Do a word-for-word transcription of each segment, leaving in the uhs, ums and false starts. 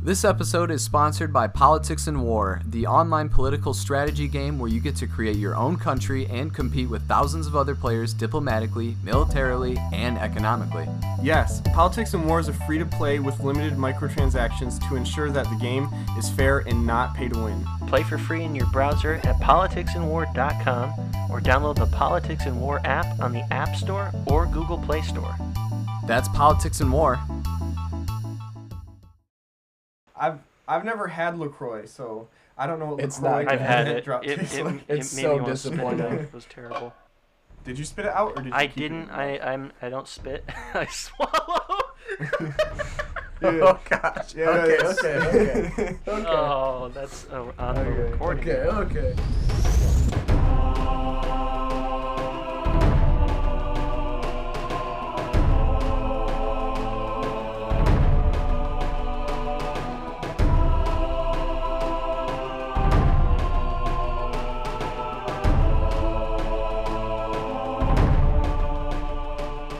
This episode is sponsored by Politics and War, the online political strategy game where you get to create your own country and compete with thousands of other players diplomatically, militarily, and economically. Yes, Politics and War is a free-to-play with limited microtransactions to ensure that the game is fair and not pay to win. Play for free in your browser at politics and war dot com or download the Politics and War app on the App Store or Google Play Store. That's Politics and War. I've I've never had LaCroix, so I don't know what it's LaCroix not. I've had it. It, it, it, it it's made so me disappointing. Spit it, it was terrible. Did you spit it out, or did you? I didn't. It? I I'm I don't spit. I swallow. Dude. Oh gosh. Yeah, okay. Okay. Okay. Okay. Okay. Oh, that's uh, on the okay. recording. Okay. Okay.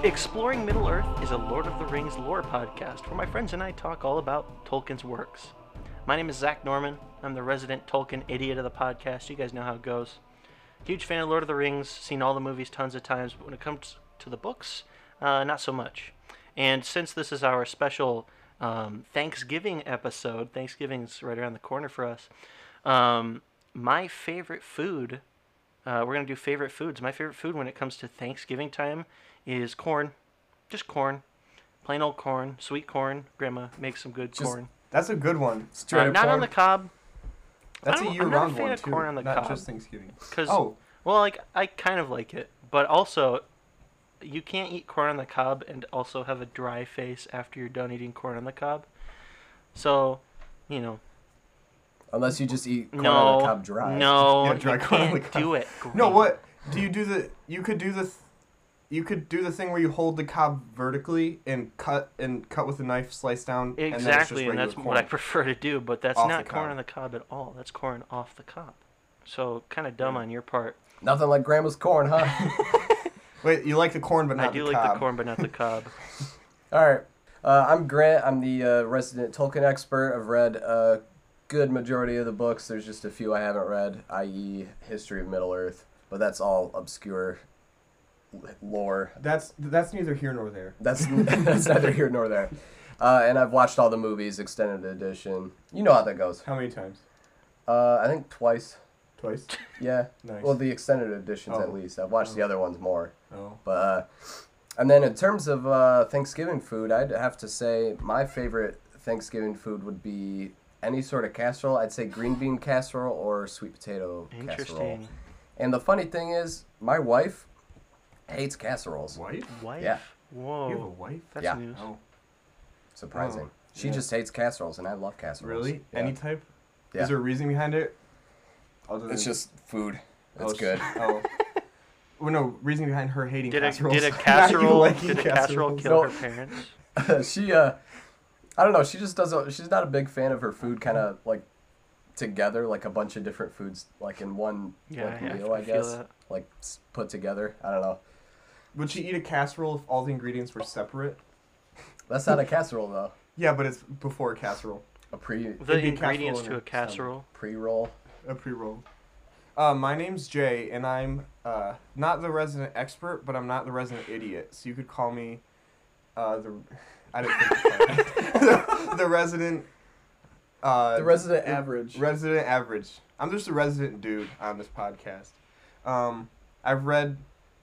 Exploring Middle-earth is a Lord of the Rings lore podcast where my friends and I talk all about Tolkien's works. My name is Zach Norman. I'm the resident Tolkien idiot of the podcast. You guys know how it goes. Huge fan of Lord of the Rings, seen all the movies tons of times, but when it comes to the books, uh, not so much. And since this is our special um, Thanksgiving episode, Thanksgiving's right around the corner for us, um, my favorite food, uh, we're going to do favorite foods. My favorite food when it comes to Thanksgiving time is corn. Just corn. Plain old corn. Sweet corn. Grandma makes some good Just, corn. That's a good one. Straight uh, up not corn. On the cob. That's a year-round one, too. Corn on the not cob. Just Thanksgiving. Oh. Well, like, I kind of like it. But also, you can't eat corn on the cob and also have a dry face after you're done eating corn on the cob. So, you know. Unless you just eat corn no, on the cob dry. No, yeah, dry you corn can't on the cob. Do it. Great. No, what? Do you do the... You could do the... Th- You could do the thing where you hold the cob vertically and cut and cut with a knife, slice down. Exactly, and, and that's corn. What I prefer to do, but that's off not corn cob. On the cob at all. That's corn off the cob. So kind of dumb yeah. on your part. Nothing like Grandma's corn, huh? Wait, you like the corn but not the cob. I do like the corn but not the cob. All right. Uh, I'm Grant. I'm the uh, resident Tolkien expert. I've read a good majority of the books. There's just a few I haven't read, that is. History of Middle-earth, but that's all obscure lore. That's that's neither here nor there. That's that's neither here nor there. Uh, and I've watched all the movies, extended edition. You know how that goes. How many times? Uh, I think twice. Twice? Yeah. Nice. Well, the extended editions oh. at least. I've watched oh. the other ones more. Oh. But uh, and then in terms of uh, Thanksgiving food, I'd have to say my favorite Thanksgiving food would be any sort of casserole. I'd say green bean casserole or sweet potato Interesting. casserole. And the funny thing is, my wife hates casseroles. Wife? Wife? Yeah. Whoa. You have a wife? That's yeah. news. Oh. Surprising. Oh, she yeah. just hates casseroles, and I love casseroles. Really? Yeah. Any type? Yeah. Is there a reason behind it? Other it's than... just food. It's oh, good. Oh. Well, no, reason behind her hating did casseroles. A, did a casserole, did a casserole casseroles. Kill no. her parents? she, uh, I don't know, she just doesn't, she's not a big fan of her food kind of, like, together, like a bunch of different foods, like, in one yeah, like, yeah, meal, I, I guess. That. Like, put together. I don't know. Would she eat a casserole if all the ingredients were separate? That's not a casserole, though. Yeah, but it's before a casserole. A pre. The ingredients to a casserole. Pre-roll. A pre-roll. Uh, my name's Jay, and I'm uh, not the resident expert, but I'm not the resident idiot. So you could call me uh, the. I didn't think the, the resident. Uh, the resident the, average. Resident average. I'm just a resident dude on this podcast. Um, I've read.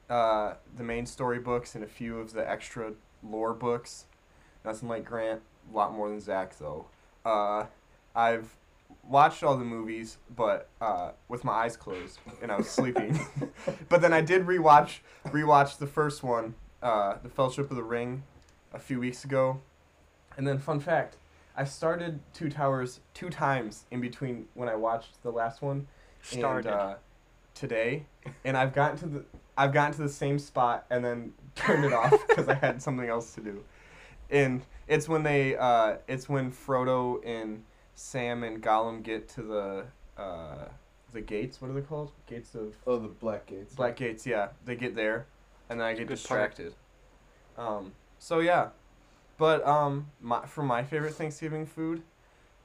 Uh, the main story books and a few of the extra lore books. Nothing like Grant, a lot more than Zach though. Uh, I've watched all the movies, but uh, with my eyes closed and I was sleeping. But then I did rewatch rewatch the first one, uh, The Fellowship of the Ring, a few weeks ago. And then fun fact, I started Two Towers two times in between when I watched the last one started. and uh, today, and I've gotten to the. I've gotten to the same spot and then turned it off because I had something else to do. And it's when they, uh, it's when Frodo and Sam and Gollum get to the, uh, the gates. What are they called? Gates of... Oh, the Black Gates. Black Gates, yeah. They get there, and then I get distracted. Um, so, yeah. But um, my, for my favorite Thanksgiving food,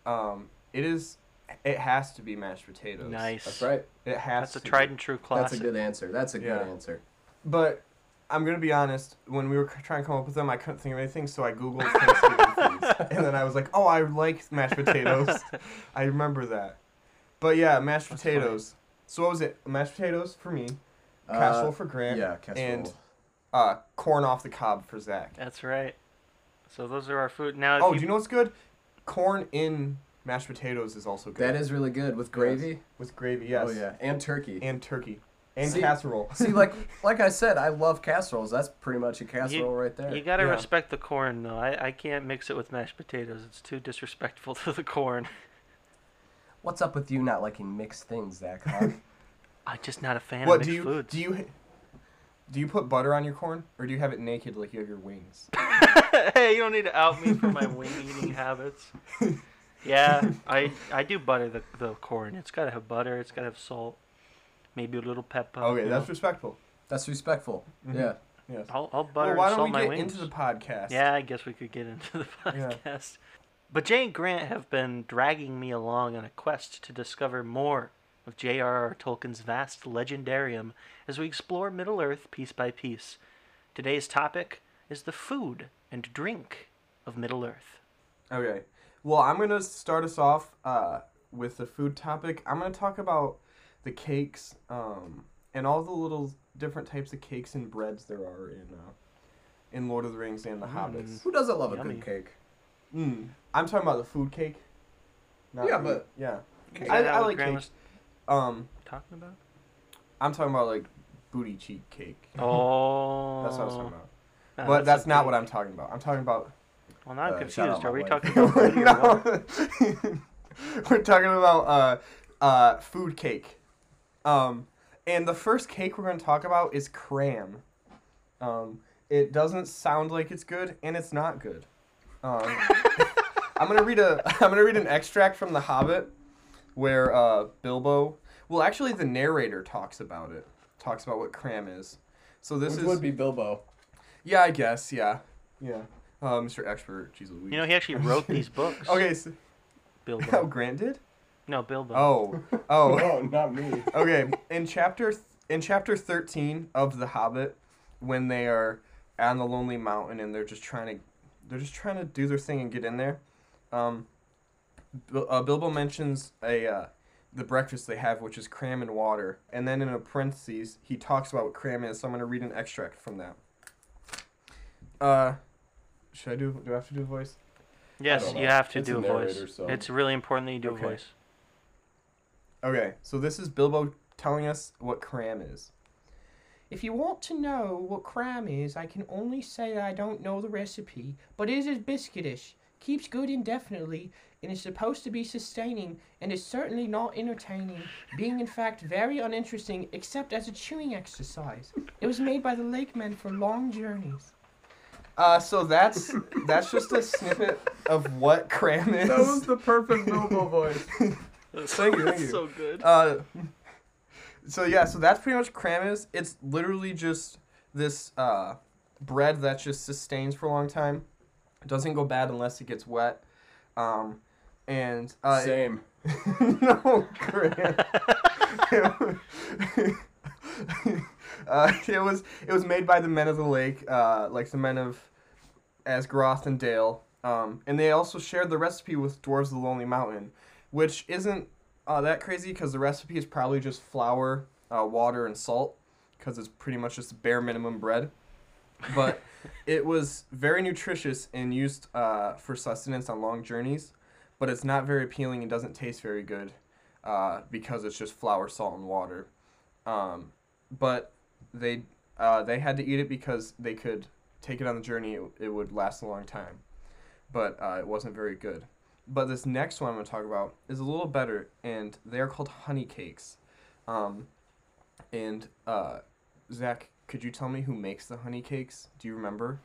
Um, it is. It has to be mashed potatoes. Nice. That's right. It has. That's to a tried be. and true classic. That's a good answer. That's a yeah. good answer. But I'm gonna be honest. When we were trying to come up with them, I couldn't think of anything, so I googled Thanksgiving foods, and then I was like, "Oh, I like mashed potatoes. I remember that." But yeah, mashed That's potatoes. Funny. So what was it? Mashed potatoes for me, uh, casserole for Grant, yeah, casserole. and uh, corn off the cob for Zach. That's right. So those are our food. Now, if oh, you... do you know what's good? Corn in mashed potatoes is also good. That is really good with gravy. Yes. With gravy, yes. Oh yeah, and turkey. And turkey. And see, casserole. See, like like I said, I love casseroles. That's pretty much a casserole you, right there. You got to yeah. respect the corn, though. I, I can't mix it with mashed potatoes. It's too disrespectful to the corn. What's up with you not liking mixed things, Zach? Huh? I'm just not a fan what, of mixed do you, foods. Do you, do you put butter on your corn, or do you have it naked like you have your wings? Hey, you don't need to out me for my wing-eating habits. Yeah, I I do butter the, the corn. It's got to have butter. It's got to have salt. Maybe a little pepper. Okay, that's know. respectful. That's respectful. Mm-hmm. Yeah. Yes. I'll, I'll butter well, and salt my wings. Why don't we get into the podcast? Yeah, I guess we could get into the podcast. Yeah. But Jay and Grant have been dragging me along on a quest to discover more of J R R. Tolkien's vast legendarium as we explore Middle-earth piece by piece. Today's topic is the food and drink of Middle-earth. Okay. Well, I'm going to start us off uh, with the food topic. I'm going to talk about the cakes um, and all the little different types of cakes and breads there are in uh, in Lord of the Rings and the mm. Hobbits. Who doesn't love Yummy. a good cake? Mm. I'm talking about the food cake. Not yeah, food. but yeah, I, I, I like cake. Um, talking about? I'm talking about like booty cheek cake. Oh, that's what I was talking about. Nah, but that's, that's not cake. what I'm talking about. I'm talking about. Well, now I'm uh, confused. Are we wife. talking about booty or what? We're talking about uh, uh, food cake. Um, and the first cake we're going to talk about is cram. Um, it doesn't sound like it's good, and it's not good. Um, I'm gonna read a. I'm gonna read an extract from The Hobbit, where uh, Bilbo. Well, actually, the narrator talks about it. Talks about what cram is. So this Which is, would be Bilbo. Yeah, I guess. Yeah, yeah. Uh, Mister Expert, Jesus. You know, he actually wrote these books. Okay, so Bilbo. Oh, Grant did? No, Bilbo. Oh, oh. No, not me. Okay, in chapter th- in chapter thirteen of The Hobbit, when they are on the Lonely Mountain and they're just trying to. They're just trying to do their thing and get in there. Um, uh, Bilbo mentions a uh, the breakfast they have, which is cram and water. And then in a parentheses, he talks about what cram is, so I'm going to read an extract from that. Uh, should I do... Do I have to do a voice? Yes, you have to do a voice. So. It's really important that you do okay. a voice. Okay, so this is Bilbo telling us what cram is. If you want to know what cram is, I can only say that I don't know the recipe, but it is biscuitish, keeps good indefinitely, and is supposed to be sustaining, and is certainly not entertaining, being in fact very uninteresting except as a chewing exercise. It was made by the lake men for long journeys. Uh, so that's that's just a snippet of what cram is. That was the perfect Bilbo voice. Thank you, thank you. So good. Uh... So, yeah, so that's pretty much cram is. It's literally just this uh, bread that just sustains for a long time. It doesn't go bad unless it gets wet. Um, and uh, Same. It, no, Grant. uh, it, was, it was made by the men of the lake, uh, like the men of Asgroth and Dale. Um, and they also shared the recipe with Dwarves of the Lonely Mountain, which isn't Uh, that crazy because the recipe is probably just flour, uh, water, and salt because it's pretty much just bare minimum bread. But it was very nutritious and used uh, for sustenance on long journeys, but it's not very appealing and doesn't taste very good uh, because it's just flour, salt, and water. Um, but they uh, they had to eat it because they could take it on the journey. It, it would last a long time, but uh, it wasn't very good. But this next one I'm going to talk about is a little better, and they are called honey cakes. Um, and, uh, Zach, could you tell me who makes the honey cakes? Do you remember?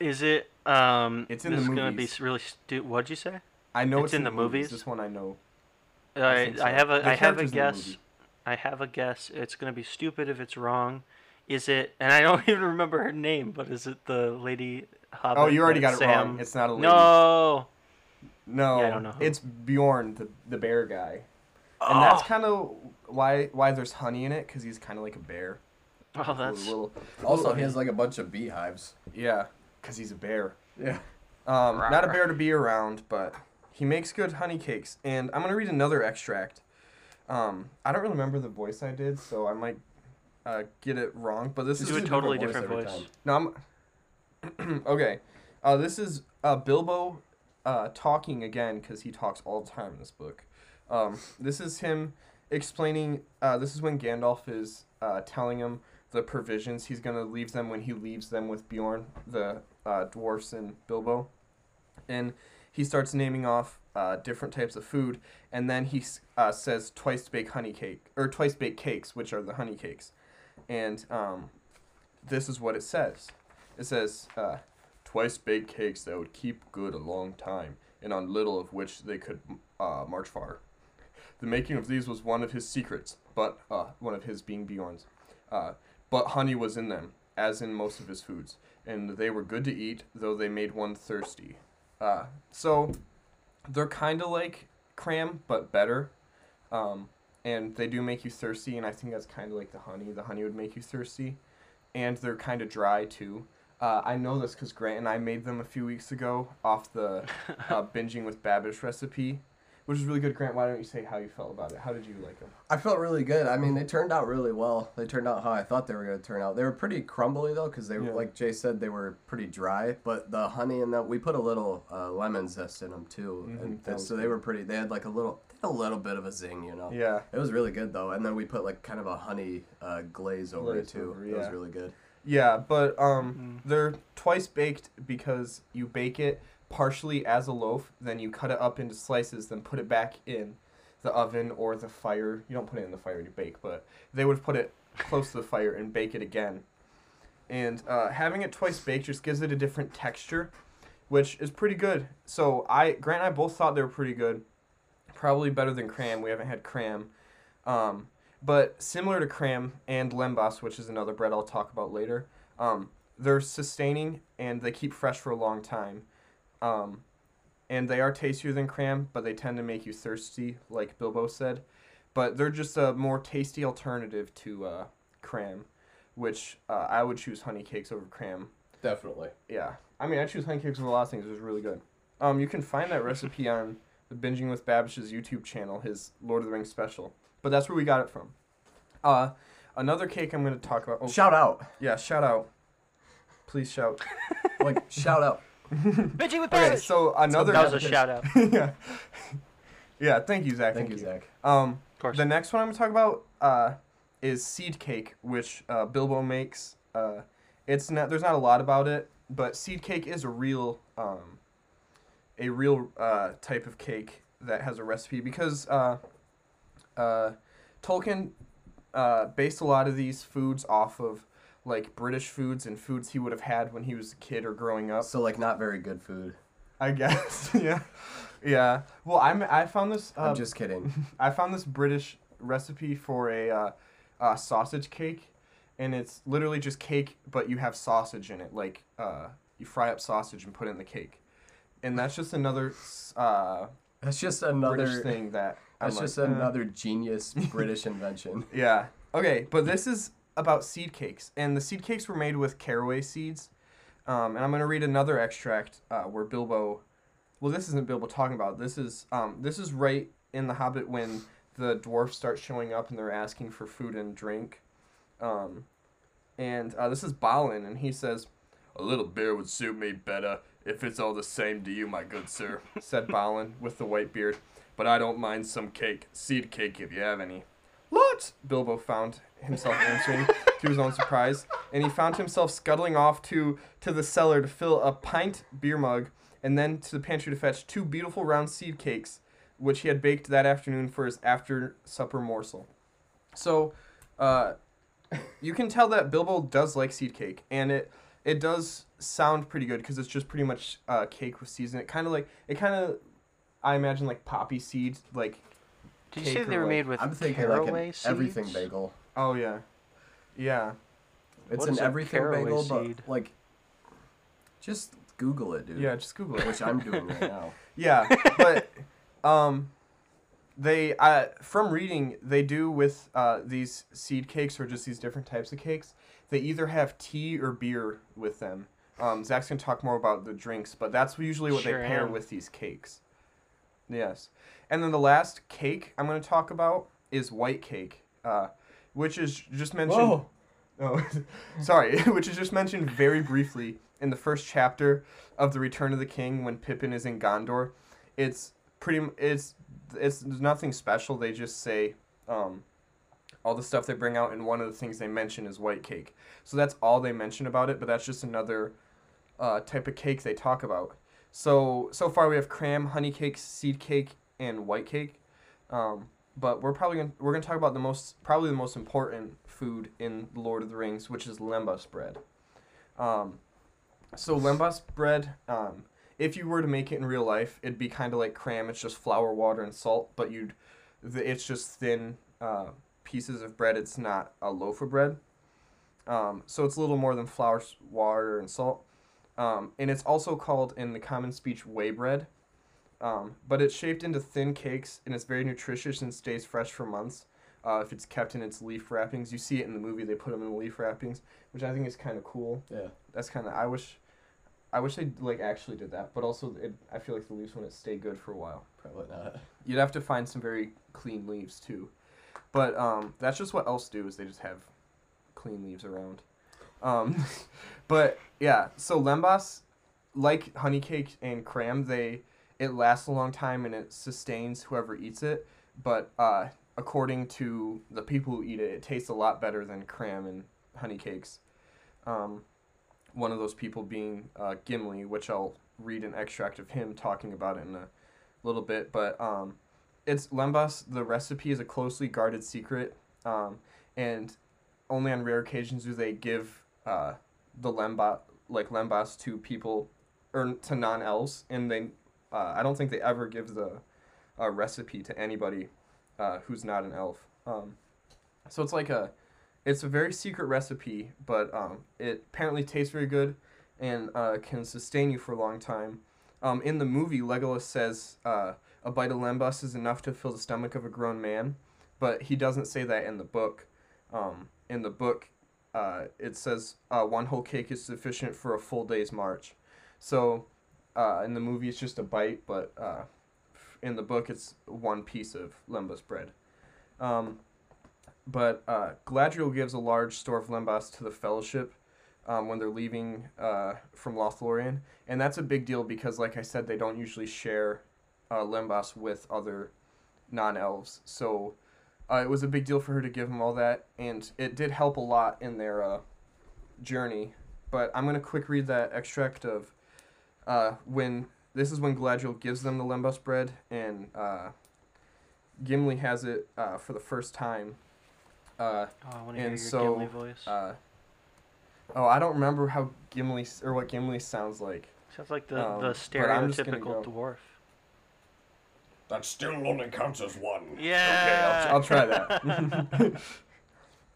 Is it, um... It's in the movies. It's going to be really stu- What'd you say? I know it's, it's in, in the movies. movies. This one I know. Uh, I, so. I have a, I have a guess. I have a guess. It's going to be stupid if it's wrong. Is it... And I don't even remember her name, but is it the lady... Hobbit, oh, you already got Sam? It wrong. It's not a lady. No! No, yeah, I don't know. It's Beorn, the the bear guy, and oh. that's kind of why why there's honey in it, because he's kind of like a bear. Oh, that's little, little, also little he has like a bunch of beehives. Yeah, because he's a bear. Yeah, um, not a bear to be around, but he makes good honey cakes. And I'm gonna read another extract. Um, I don't really remember the voice I did, so I might uh, get it wrong. But this you is do a totally different voice. Different voice. No, I'm okay. Uh, this is uh, Bilbo. Uh, talking again, because he talks all the time in this book. Um, this is him explaining, uh, this is when Gandalf is uh, telling him the provisions he's going to leave them when he leaves them with Beorn, the uh, dwarfs and Bilbo. And he starts naming off uh, different types of food, and then he uh, says twice-baked honey cake, or twice-baked cakes, which are the honey cakes. And um, this is what it says. It says... Uh, twice-baked cakes that would keep good a long time, and on little of which they could uh, march far. The making of these was one of his secrets, but uh, one of his being Beorn's. Uh, but honey was in them, as in most of his foods, and they were good to eat, though they made one thirsty. Uh, so they're kind of like cram, but better, um, and they do make you thirsty, and I think that's kind of like the honey. The honey would make you thirsty, and they're kind of dry, too. Uh, I know this because Grant and I made them a few weeks ago off the uh, Binging with Babish recipe, which is really good. Grant, why don't you say how you felt about it? How did you like them? I felt really good. I mean, they turned out really well. They turned out how I thought they were going to turn out. They were pretty crumbly, though, because they were, yeah. like Jay said, they were pretty dry. But the honey in them, we put a little uh, lemon zest in them, too. Mm-hmm. and, and so they were pretty, they had like a little... a little bit of a zing, you know. Yeah. It was really good though, and then we put like kind of a honey uh, glaze over glaze it too. Over, yeah. It was really good. Yeah, but um, mm. they're twice baked because you bake it partially as a loaf, then you cut it up into slices, then put it back in the oven or the fire. You don't put it in the fire to bake, but they would put it close to the fire and bake it again. And uh, having it twice baked just gives it a different texture, which is pretty good. So I, Grant, and I both thought they were pretty good. Probably better than cram. We haven't had cram. Um, but similar to cram and Lembas, which is another bread I'll talk about later, um, they're sustaining and they keep fresh for a long time. Um, and they are tastier than cram, but they tend to make you thirsty, like Bilbo said. But they're just a more tasty alternative to uh, cram, which uh, I would choose honey cakes over cram. Definitely. Yeah. I mean, I choose honey cakes over a lot of things. It was really good. Um, you can find that recipe on... the Binging with Babish's YouTube channel, his Lord of the Rings special. But that's where we got it from. Uh, another cake I'm going to talk about. Oh, shout out. Yeah, shout out. Please shout. like, shout out. Binging with Babish. Okay, so another. That was a shout out. yeah. yeah, thank you, Zach. Thank, thank you, Zach. Um, of course. The next one I'm going to talk about uh, is seed cake, which uh, Bilbo makes. Uh, it's not. There's not a lot about it, but seed cake is a real... Um, a real uh, type of cake that has a recipe, because uh, uh, Tolkien uh, based a lot of these foods off of like British foods and foods he would have had when he was a kid or growing up. So like not very good food. I guess, yeah. Yeah. Well, I'm, I found this... Uh, I'm just kidding. I found this British recipe for a uh, uh, sausage cake, and it's literally just cake, but you have sausage in it. Like uh, you fry up sausage and put it in the cake. And that's just another. Uh, that's just another British thing that. I'm that's like, just another uh. genius British invention. Yeah. Okay, but this is about seed cakes, and the seed cakes were made with caraway seeds. Um, and I'm gonna read another extract uh, where Bilbo. Well, this isn't Bilbo talking about. This is um, this is right in The Hobbit when the dwarves start showing up and they're asking for food and drink. Um, and uh, this is Balin, and he says, "A little beer would suit me better. If it's all the same to you, my good sir," said Balin with the white beard. "But I don't mind some cake, seed cake if you have any." "What?" Bilbo found himself answering to his own surprise, and he found himself scuttling off to, to the cellar to fill a pint beer mug, and then to the pantry to fetch two beautiful round seed cakes, which he had baked that afternoon for his after-supper morsel. So, uh, you can tell that Bilbo does like seed cake, and it... It does sound pretty good because it's just pretty much uh, cake with seasoning. It kind of like it kind of, I imagine like poppy seeds. Like, did you say they were like, made with I'm thinking caraway like an seeds? Everything bagel. Oh yeah, yeah. It's what an everything bagel, seed? But like, just Google it, dude. Yeah, just Google it. Which I'm doing right now. Yeah, but um, they uh, from reading, they do with uh, these seed cakes or just these different types of cakes, they either have tea or beer with them. Um, Zach's going to talk more about the drinks, but that's usually what sure they pair am. with these cakes. Yes. And then the last cake I'm going to talk about is white cake, uh, which is just mentioned... Whoa. Oh, sorry, which is just mentioned very briefly in the first chapter of The Return of the King when Pippin is in Gondor. It's pretty. It's it's nothing special. They just say um, all the stuff they bring out, and one of the things they mention is white cake. So that's all they mention about it. But that's just another uh, type of cake they talk about. So so far we have cram, honey cake, seed cake, and white cake. Um, But we're probably gonna, we're gonna talk about the most probably the most important food in Lord of the Rings, which is Lembas bread. Um, so Lembas bread, um, if you were to make it in real life, it'd be kind of like cram. It's just flour, water, and salt. But you'd, it's just thin uh, pieces of bread. It's not a loaf of bread. Um, so it's a little more than flour, water, and salt. Um, and it's also called in the common speech whey bread. Um, but it's shaped into thin cakes, and it's very nutritious and stays fresh for months uh, if it's kept in its leaf wrappings. You see it in the movie; they put them in leaf wrappings, which I think is kind of cool. Yeah, that's kind of I wish, I wish they like actually did that. But also, it, I feel like the leaves wouldn't stay good for a while. Probably not. You'd have to find some very clean leaves too. But um, that's just what elves do; is they just have clean leaves around. Um, but yeah, so Lembas, like honey cake and cram, they It lasts a long time, and it sustains whoever eats it, but uh, according to the people who eat it, it tastes a lot better than cram and honey cakes. Um, one of those people being uh, Gimli, which I'll read an extract of him talking about it in a little bit, but um, it's Lembas, the recipe is a closely guarded secret, um, and only on rare occasions do they give uh, the Lembas, like Lembas to people, or to non-elves, and they... Uh, I don't think they ever give the uh, recipe to anybody uh, who's not an elf. Um, so it's like a, it's a very secret recipe, but um, it apparently tastes very good and uh, can sustain you for a long time. Um, in the movie, Legolas says uh, a bite of Lembas is enough to fill the stomach of a grown man, but he doesn't say that in the book. Um, in the book, uh, it says uh, one whole cake is sufficient for a full day's march. So... Uh, in the movie, it's just a bite, but uh, in the book, it's one piece of Lembas bread. Um, but uh, Galadriel gives a large store of Lembas to the Fellowship um, when they're leaving uh, from Lothlorien, and that's a big deal because, like I said, they don't usually share uh, Lembas with other non-elves. So uh, it was a big deal for her to give them all that, and it did help a lot in their uh, journey. But I'm going to quick read that extract of... Uh, when this is when Galadriel gives them the Lembas bread, and uh, Gimli has it uh, for the first time. Uh, oh, I want to hear your so, Gimli voice. Uh, oh, I don't remember how Gimli or what Gimli sounds like. Sounds like the, um, the stereotypical go. dwarf. That still only counts as one. Yeah. Okay, I'll, I'll try that.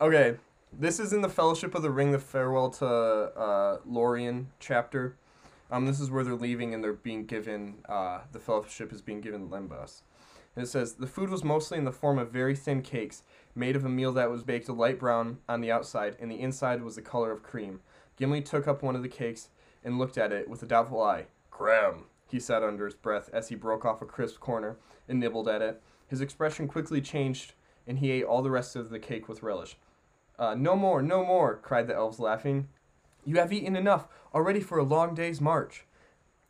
Okay, this is in the Fellowship of the Ring, the Farewell to uh, Lorien chapter. Um, this is where they're leaving and they're being given, uh, the Fellowship is being given Lembas. And it says, the food was mostly in the form of very thin cakes, made of a meal that was baked a light brown on the outside, and the inside was the color of cream. Gimli took up one of the cakes and looked at it with a doubtful eye. Cram, he said under his breath as he broke off a crisp corner and nibbled at it. His expression quickly changed, and he ate all the rest of the cake with relish. Uh, no more, no more, cried the elves, laughing. You have eaten enough already for a long day's march.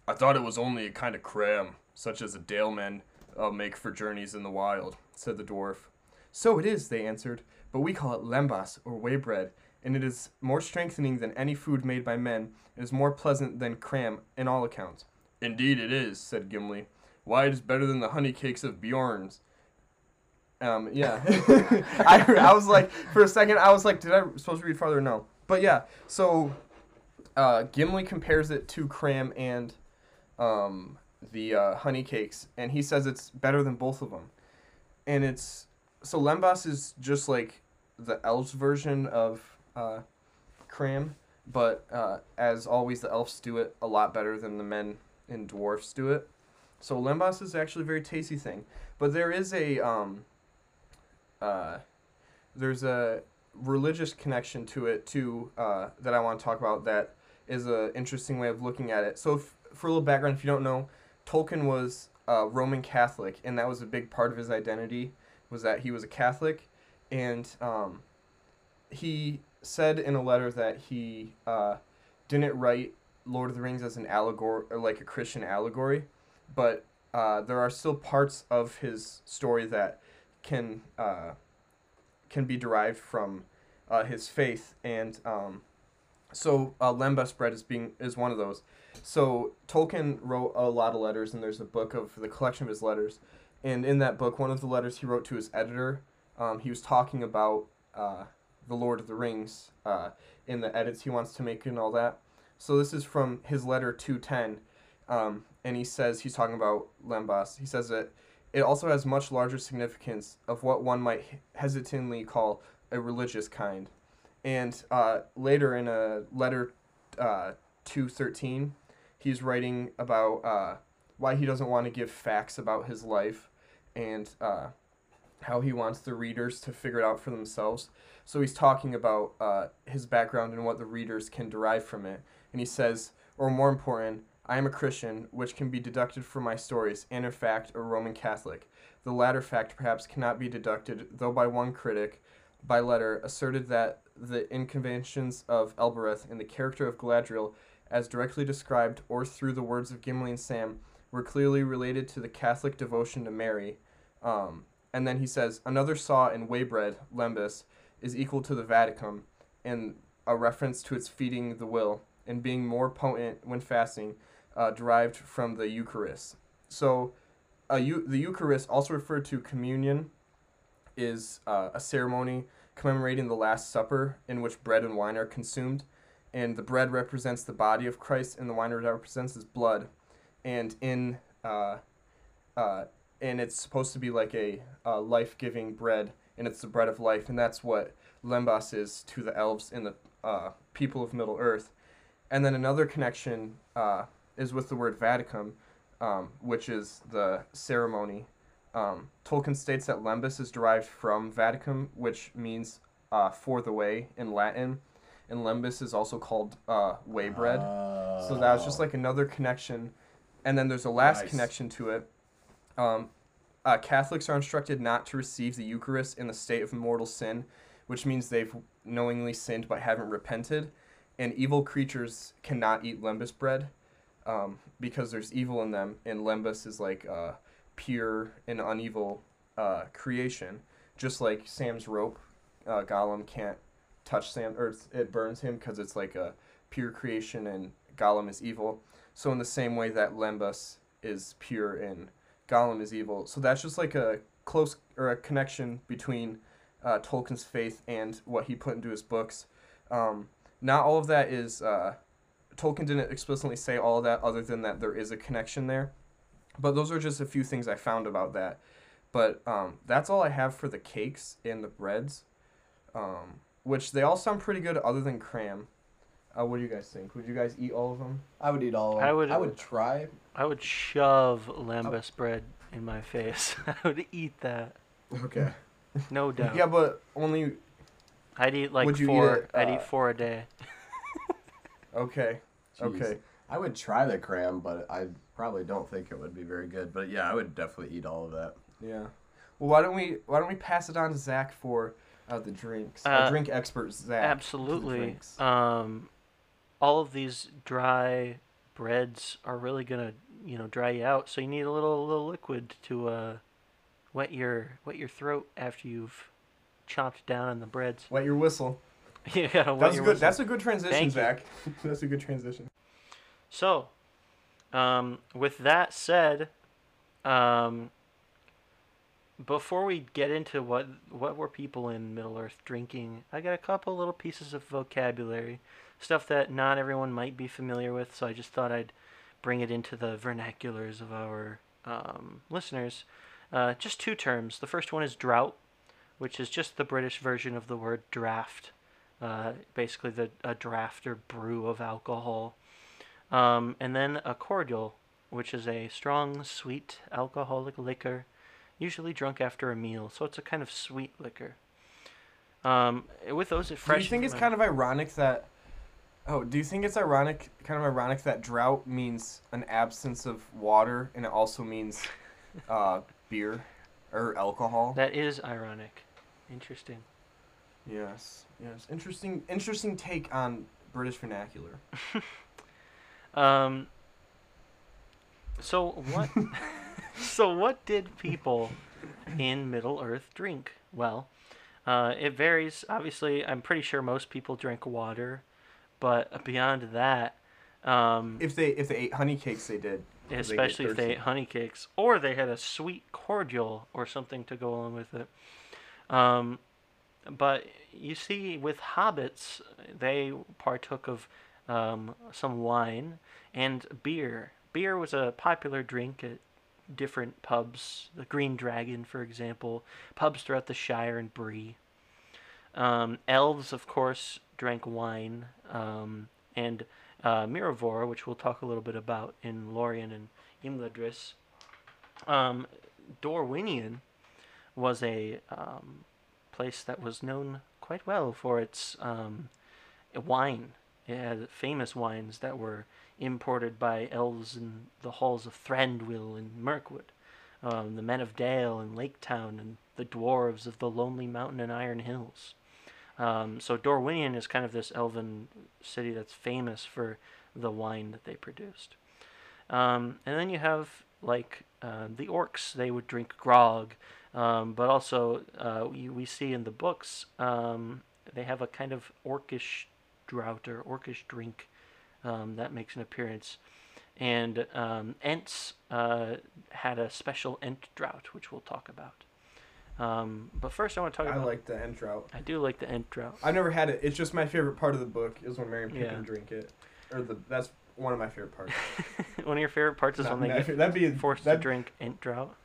I thought it was only a kind of cram, such as a Dale men uh, make for journeys in the wild, said the dwarf. So it is, they answered, but we call it Lembas, or whey bread, and it is more strengthening than any food made by men. It is more pleasant than cram in all accounts. Indeed it is, said Gimli. Why, it is better than the honey cakes of Beorn's. Um, yeah. I, I was like, for a second, I was like, did I supposed to read farther? No. But yeah, so uh, Gimli compares it to cram and um, the uh, honey cakes, and he says it's better than both of them. And it's so Lembas is just like the elves version of uh, cram, But uh, as always, the elves do it a lot better than the men and dwarfs do it. So Lembas is actually a very tasty thing. But there is a um, uh, there's a religious connection to it too uh, that I want to talk about. That is an interesting way of looking at it. So if, for a little background, if you don't know, Tolkien was uh, Roman Catholic, and that was a big part of his identity, was that he was a Catholic, and um, he said in a letter that he uh, didn't write Lord of the Rings as an allegory, or like a Christian allegory, but uh, there are still parts of his story that can uh, can be derived from uh, his faith, and um, so uh, Lembas bread is being is one of those. So Tolkien wrote a lot of letters, and there's a book of the collection of his letters, and in that book, one of the letters he wrote to his editor, um, he was talking about Uh, the Lord of the Rings, uh, in the edits he wants to make and all that. So this is from his letter two ten, um, and he says, he's talking about Lembas, he says that it also has much larger significance of what one might hesitantly call a religious kind. And uh, later in a letter uh, two thirteen, he's writing about uh, why he doesn't want to give facts about his life, and uh, how he wants the readers to figure it out for themselves. So he's talking about uh, his background and what the readers can derive from it. And he says, or more important, I am a Christian, which can be deducted from my stories, and in fact, a Roman Catholic. The latter fact perhaps cannot be deducted, though by one critic, by letter, asserted that the inconventions of Elbereth and the character of Galadriel, as directly described or through the words of Gimli and Sam, were clearly related to the Catholic devotion to Merry. Um, and then he says, another saw in Waybread, Lembas, is equal to the Vaticum, and a reference to its feeding the will and being more potent when fasting, uh, derived from the Eucharist. So uh, you, the Eucharist, also referred to communion, is uh, a ceremony commemorating the Last Supper in which bread and wine are consumed, and the bread represents the body of Christ and the wine represents his blood, and in uh, uh, and it's supposed to be like a uh, life-giving bread, and it's the bread of life, and that's what Lembas is to the elves and the uh, people of Middle-earth. And then another connection uh, is with the word Vaticum, um, which is the ceremony. Um, Tolkien states that Lembas is derived from Vaticum, which means uh, for the way in Latin, and Lembas is also called uh, way bread. Oh. So that was just like another connection. And then there's a last nice. connection to it. Um, Uh, Catholics are instructed not to receive the Eucharist in the state of mortal sin, which means they've knowingly sinned but haven't repented. And evil creatures cannot eat Lembas bread um, because there's evil in them, and Lembas is like uh, pure and unevil uh, creation. Just like Sam's rope, uh, Gollum can't touch Sam, or it burns him because it's like a pure creation and Gollum is evil. So in the same way that Lembas is pure and Gollum is evil. So that's just like a close or a connection between uh, Tolkien's faith and what he put into his books. Um, not all of that is, uh, Tolkien didn't explicitly say all of that, other than that there is a connection there. But those are just a few things I found about that. But um, that's all I have for the cakes and the breads, um, which they all sound pretty good other than cram. Uh, what do you guys think? Would you guys eat all of them? I would eat all of them. I would, I would try. I would shove Lembas oh. bread in my face. I would eat that. Okay. No doubt. Yeah, but only... I'd eat like four. Eat it, uh... I'd eat four a day. Okay. Jeez. Okay. I would try the cram, but I probably don't think it would be very good. But yeah, I would definitely eat all of that. Yeah. Well, why don't we why don't we pass it on to Zach for uh, the drinks? Uh, drink expert Zach. Absolutely. Um. All of these dry breads are really gonna, you know, dry you out. So you need a little, little liquid to uh, wet your, wet your throat after you've chopped down on the breads. Wet your whistle. Yeah, that's wet your good. Whistle. That's a good transition, Thank Zach. That's a good transition. So, um, with that said, um, before we get into what what were people in Middle-earth drinking, I got a couple little pieces of vocabulary. Stuff that not everyone might be familiar with, so I just thought I'd bring it into the vernaculars of our um, listeners. Uh, just two terms. The first one is drought, which is just the British version of the word draft. uh, basically the a draft or brew of alcohol, um, and then a cordial, which is a strong, sweet, alcoholic liquor, usually drunk after a meal. So it's a kind of sweet liquor. Um, with those, it fresh. Do you think it's kind of ironic that? Oh, do you think it's ironic, kind of ironic that drought means an absence of water, and it also means uh, beer or alcohol? That is ironic. Interesting. Yes, yes. Interesting, interesting take on British vernacular. um. So what? So what did people in Middle Earth drink? Well, uh, it varies. Obviously, I'm pretty sure most people drink water. But beyond that, um, if they if they ate honey cakes, they did. Especially if they ate honey cakes, or they had a sweet cordial or something to go along with it. Um, but you see, with hobbits, they partook of um, some wine and beer. Beer was a popular drink at different pubs. The Green Dragon, for example, pubs throughout the Shire and Bree. Um, elves, of course, drank wine, um, and uh, Mirivor, which we'll talk a little bit about in Lorien and Imladris. Um, Dorwinion was a um, place that was known quite well for its um, wine. It had famous wines that were imported by elves in the halls of Thranduil and Mirkwood, um, the men of Dale and Laketown, and the dwarves of the Lonely Mountain and Iron Hills. Um, so Dorwinion is kind of this elven city that's famous for the wine that they produced. Um, and then you have, like, uh, the orcs. They would drink grog, um, but also uh, we, we see in the books um, they have a kind of orcish draught or orcish drink um, that makes an appearance. And um, Ents uh, had a special Ent draught, which we'll talk about. Um, but first I want to talk I about... I like the Ent Draught. I do like the Ent Draught. I've never had it. It's just my favorite part of the book is when Merry and Pippin yeah. drink it. Or the that's one of my favorite parts. One of your favorite parts is Not when they get that'd be, forced that'd... to drink Ent Draught?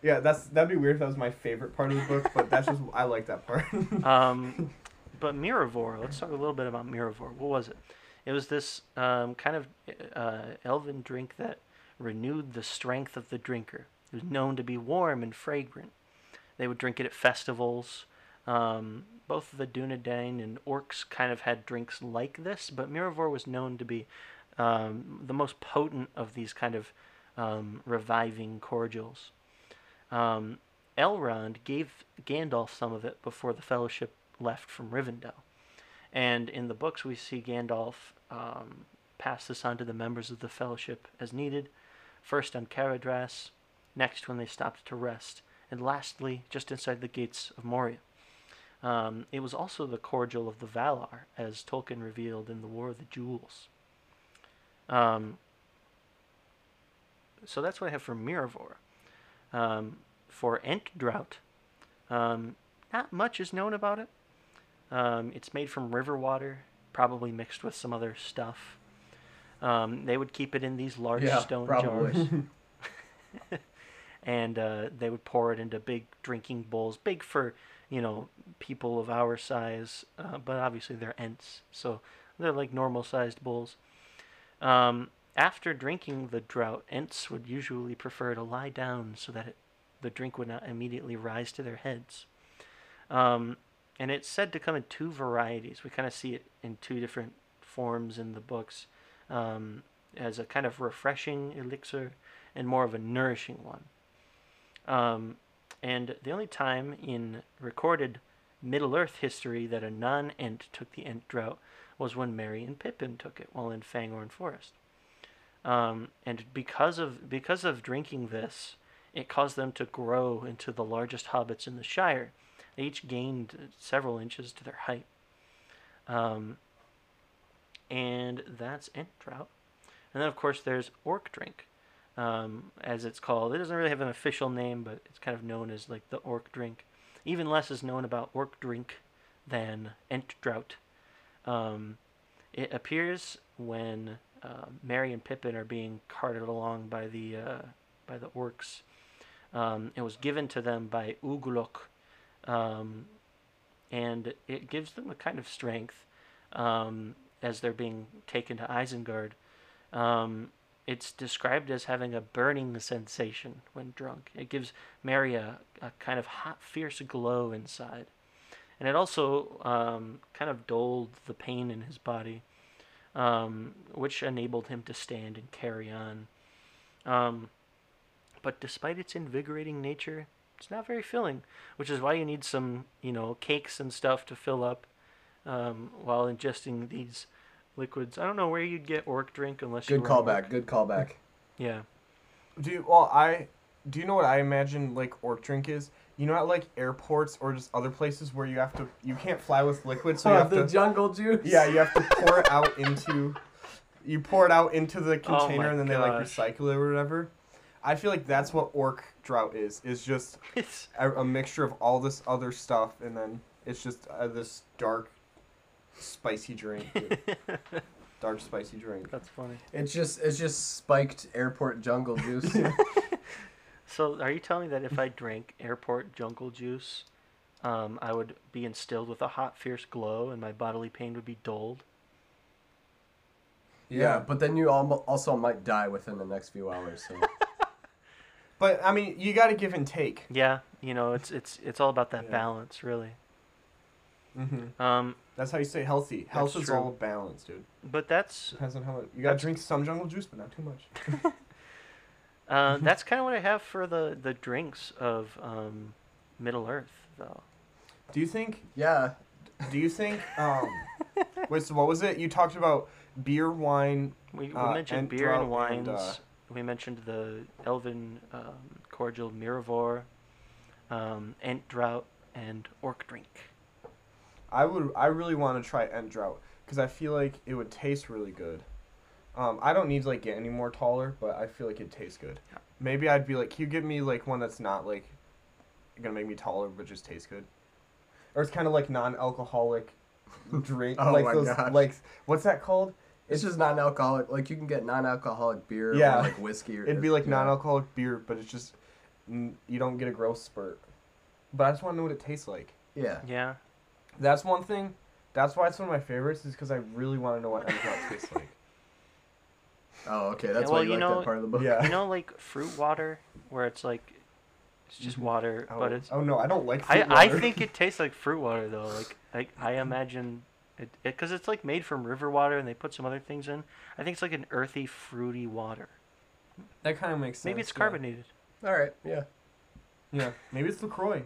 Yeah, that's that'd be weird if that was my favorite part of the book, but that's just... I like that part. um, But Mirivor, let's talk a little bit about Mirivor. What was it? It was this um, kind of uh, elven drink that renewed the strength of the drinker. It was known to be warm and fragrant. They would drink it at festivals. Um, both the Dunedain and orcs kind of had drinks like this, but Mirivor was known to be um, the most potent of these kind of um, reviving cordials. Um, Elrond gave Gandalf some of it before the Fellowship left from Rivendell. And in the books we see Gandalf um, pass this on to the members of the Fellowship as needed, first on Caradhras, next when they stopped to rest, and lastly, just inside the gates of Moria. Um, it was also the cordial of the Valar, as Tolkien revealed in The War of the Jewels. Um, so that's what I have for Mirivor. Um, for Ent Draught, um, not much is known about it. Um, it's made from river water, probably mixed with some other stuff. Um, they would keep it in these large yeah, stone probably. jars. And uh, they would pour it into big drinking bowls, big for, you know, people of our size, uh, but obviously they're Ents, so they're like normal-sized bowls. Um, after drinking the draught, Ents would usually prefer to lie down so that it, the drink would not immediately rise to their heads. Um, and it's said to come in two varieties. We kind of see it in two different forms in the books, um, as a kind of refreshing elixir, and more of a nourishing one. Um, and the only time in recorded Middle-earth history that a non-Ent took the Ent Draught was when Merry and Pippin took it while in Fangorn Forest. Um, and because of because of drinking this, it caused them to grow into the largest hobbits in the Shire. They each gained several inches to their height. Um, and that's Ent Draught. And then, of course, there's Orc Drink. Um, as it's called. It doesn't really have an official name, but it's kind of known as like the orc drink. Even less is known about orc drink than Ent Draught. Um, it appears when uh, Merry and Pippin are being carted along by the uh, by the orcs. Um, it was given to them by Uglok, um, and it gives them a kind of strength um, as they're being taken to Isengard. Um, it's described as having a burning sensation when drunk. It gives Merry a, a kind of hot, fierce glow inside. And it also um, kind of dulled the pain in his body, um, which enabled him to stand and carry on. Um, but despite its invigorating nature, it's not very filling, which is why you need some, you know, cakes and stuff to fill up um, while ingesting these liquids. I don't know where you'd get orc drink unless you. Good callback. Good callback. Yeah. Do you, well, I do you know what I imagine like orc drink is? You know, at like airports or just other places where you have to, you can't fly with liquid, so you oh, have the to, jungle juice. Yeah, you have to pour it out into, you pour it out into the container, oh and then gosh. they like recycle it or whatever. I feel like that's what orc drought is. It's just it's, a, a mixture of all this other stuff, and then it's just uh, this dark, spicy drink. Dark spicy drink. That's funny. It's just it's just spiked airport jungle juice. So are you telling me that if I drank airport jungle juice, um, I would be instilled with a hot, fierce glow and my bodily pain would be dulled? Yeah, yeah. But then you also might die within the next few hours. So. But, I mean, you got to give and take. Yeah, you know, it's it's it's all about that yeah. balance, really. Mm-hmm. Um, that's how you stay healthy. Health is true. all balance, dude. But that's... Depends on how it, you got to drink some jungle juice, but not too much. Uh, that's kind of what I have for the, the drinks of um, Middle Earth, though. Do you think? Yeah. Do you think? Um, wait, so what was it? You talked about beer, wine. We, we uh, mentioned and beer and wines. And, uh, we mentioned the Elven um, cordial Mirivor, um, Ent Drought, and Orc Drink. I would. I really want to try Ent Drought because I feel like it would taste really good. Um, I don't need to, like, get any more taller, but I feel like it tastes good. Yeah. Maybe I'd be like, can you give me, like, one that's not, like, going to make me taller, but just tastes good? Or it's kind of, like, non-alcoholic drink. oh, like my those, gosh. Like, what's that called? It's, it's just non-alcoholic. Like, you can get non-alcoholic beer yeah. or, like, whiskey. Or, It'd be, like, yeah. non-alcoholic beer, but it's just, you don't get a gross spurt. But I just want to know what it tastes like. Yeah. Yeah. That's one thing. That's why it's one of my favorites, is because I really want to know what alcohol tastes like. Oh, okay, that's yeah, well, why you, you like know, that part of the book. Yeah. You know, like, fruit water, where it's, like, it's just water, oh. but it's... Oh, no, I don't like fruit I, water. I think it tastes like fruit water, though. Like, like I imagine... it Because it, it's, like, made from river water, and they put some other things in. I think it's, like, an earthy, fruity water. That kind of makes sense. Maybe it's carbonated. Yeah. All right, yeah. Yeah, maybe it's LaCroix.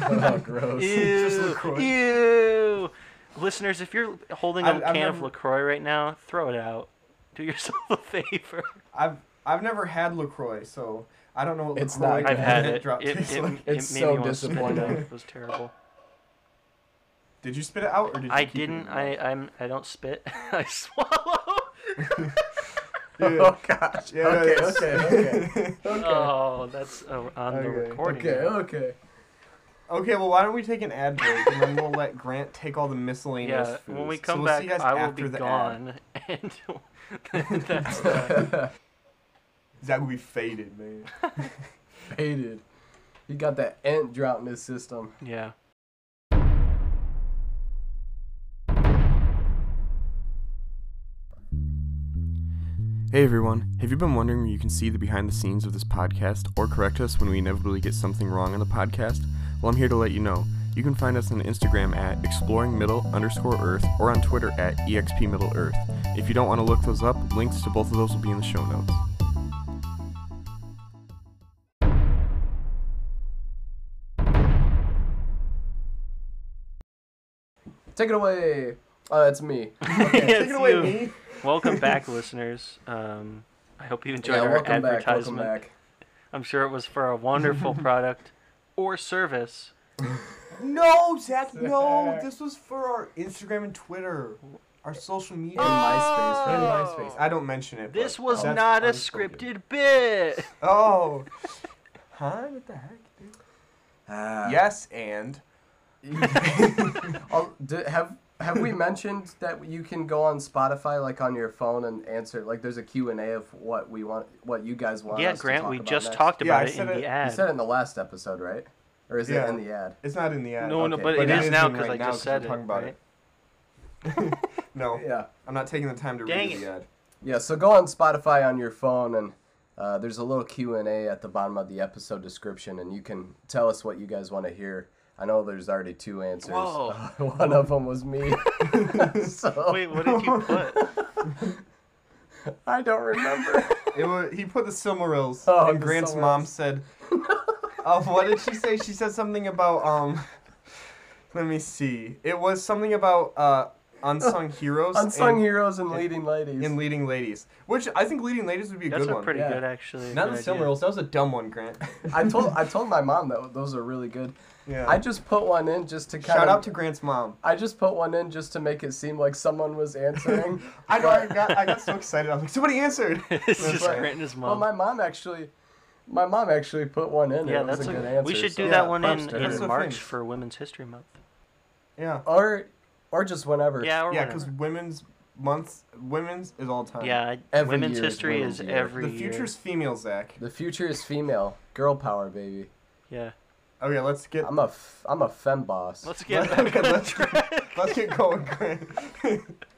Oh, gross. Ew, just LaCroix. Ew! Listeners, if you're holding I, a I've can never... of LaCroix right now, throw it out. Do yourself a favor. I've I've never had LaCroix, so I don't know what it's LaCroix not. I've had it. It, it, it, like. it it's made so me disappointing. It, it was terrible. Did you spit it out, or did you? I keep didn't. It I I'm I don't spit. I swallow. Oh gosh. Yeah, okay. Yeah, okay. Okay. Okay. Oh, that's uh, on okay. the recording. Okay. Now. Okay. Okay, well, why don't we take an ad break, and then we'll let Grant take all the miscellaneous yeah, foods. When we come so we'll back, see you guys I will be gone. Ad. And that's uh... Zach will be faded, man. Faded. He got that Ent Drought in his system. Yeah. Hey everyone, have you been wondering where you can see the behind the scenes of this podcast or correct us when we inevitably get something wrong on the podcast? Well, I'm here to let you know. You can find us on Instagram at exploringmiddle underscore earth or on Twitter at expmiddleearth. If you don't want to look those up, links to both of those will be in the show notes. Take it away. Oh, uh, it's me. Okay. Yeah, it's Take it away, you. me. Welcome back, listeners. Um, I hope you enjoyed yeah, our welcome advertisement. Back, welcome back. I'm sure it was for a wonderful product or service. No, Zach, no. This was for our Instagram and Twitter, our social media. And MySpace. Oh. And MySpace. I don't mention it. This was oh, not a unscripted bit. Oh. Huh? What the heck, dude? Uh, yes, and. Do, have have we mentioned that you can go on Spotify, like on your phone, and answer? Like, there's a Q and A of what we want, what you guys want. Yeah, us Grant, to talk we about just next. talked about yeah, it in it, the ad. You said it in the last episode, right? Or is yeah. it in the ad? It's not in the ad. No, okay. no, but, but it is now because right I just said it. Talking about right? it. No. Yeah. I'm not taking the time to Dang read it. the ad. Yeah, so go on Spotify on your phone, and uh, there's a little Q and A at the bottom of the episode description, and you can tell us what you guys want to hear. I know there's already two answers. Whoa. Uh, one Whoa. of them was me. so. Wait, what did you put? I don't remember. It was, he put the Silmarils, oh, and the Grant's Silmarils. mom said, uh, what did she say? She said something about, um, let me see. It was something about uh, unsung heroes. Unsung and, heroes and, and leading ladies. And leading ladies. Which I think leading ladies would be a That's good a one. That's pretty yeah. good, actually. Not the Silmarils. That was a dumb one, Grant. I told I told my mom that those are really good. Yeah. I just put one in just to kind Shout of... Shout out to Grant's mom. I just put one in just to make it seem like someone was answering. I know, I got I got so excited. I'm like, somebody answered! It's just like, Grant and his mom. Well, my mom actually... My mom actually put one in. Yeah, and that's it was a good answer. We should do so, that yeah, one in, in March things. for Women's History Month. Yeah. Or or just whenever. Yeah, or Yeah, because Women's Month... Women's is all time. Yeah, every Women's year History is, women's is every year. The future's female, Zach. The future is female. Girl power, baby. Yeah. Okay, let's get... I'm a, f- I'm a femboss. Let's get back okay, on let's, track. Let's get going, Grant.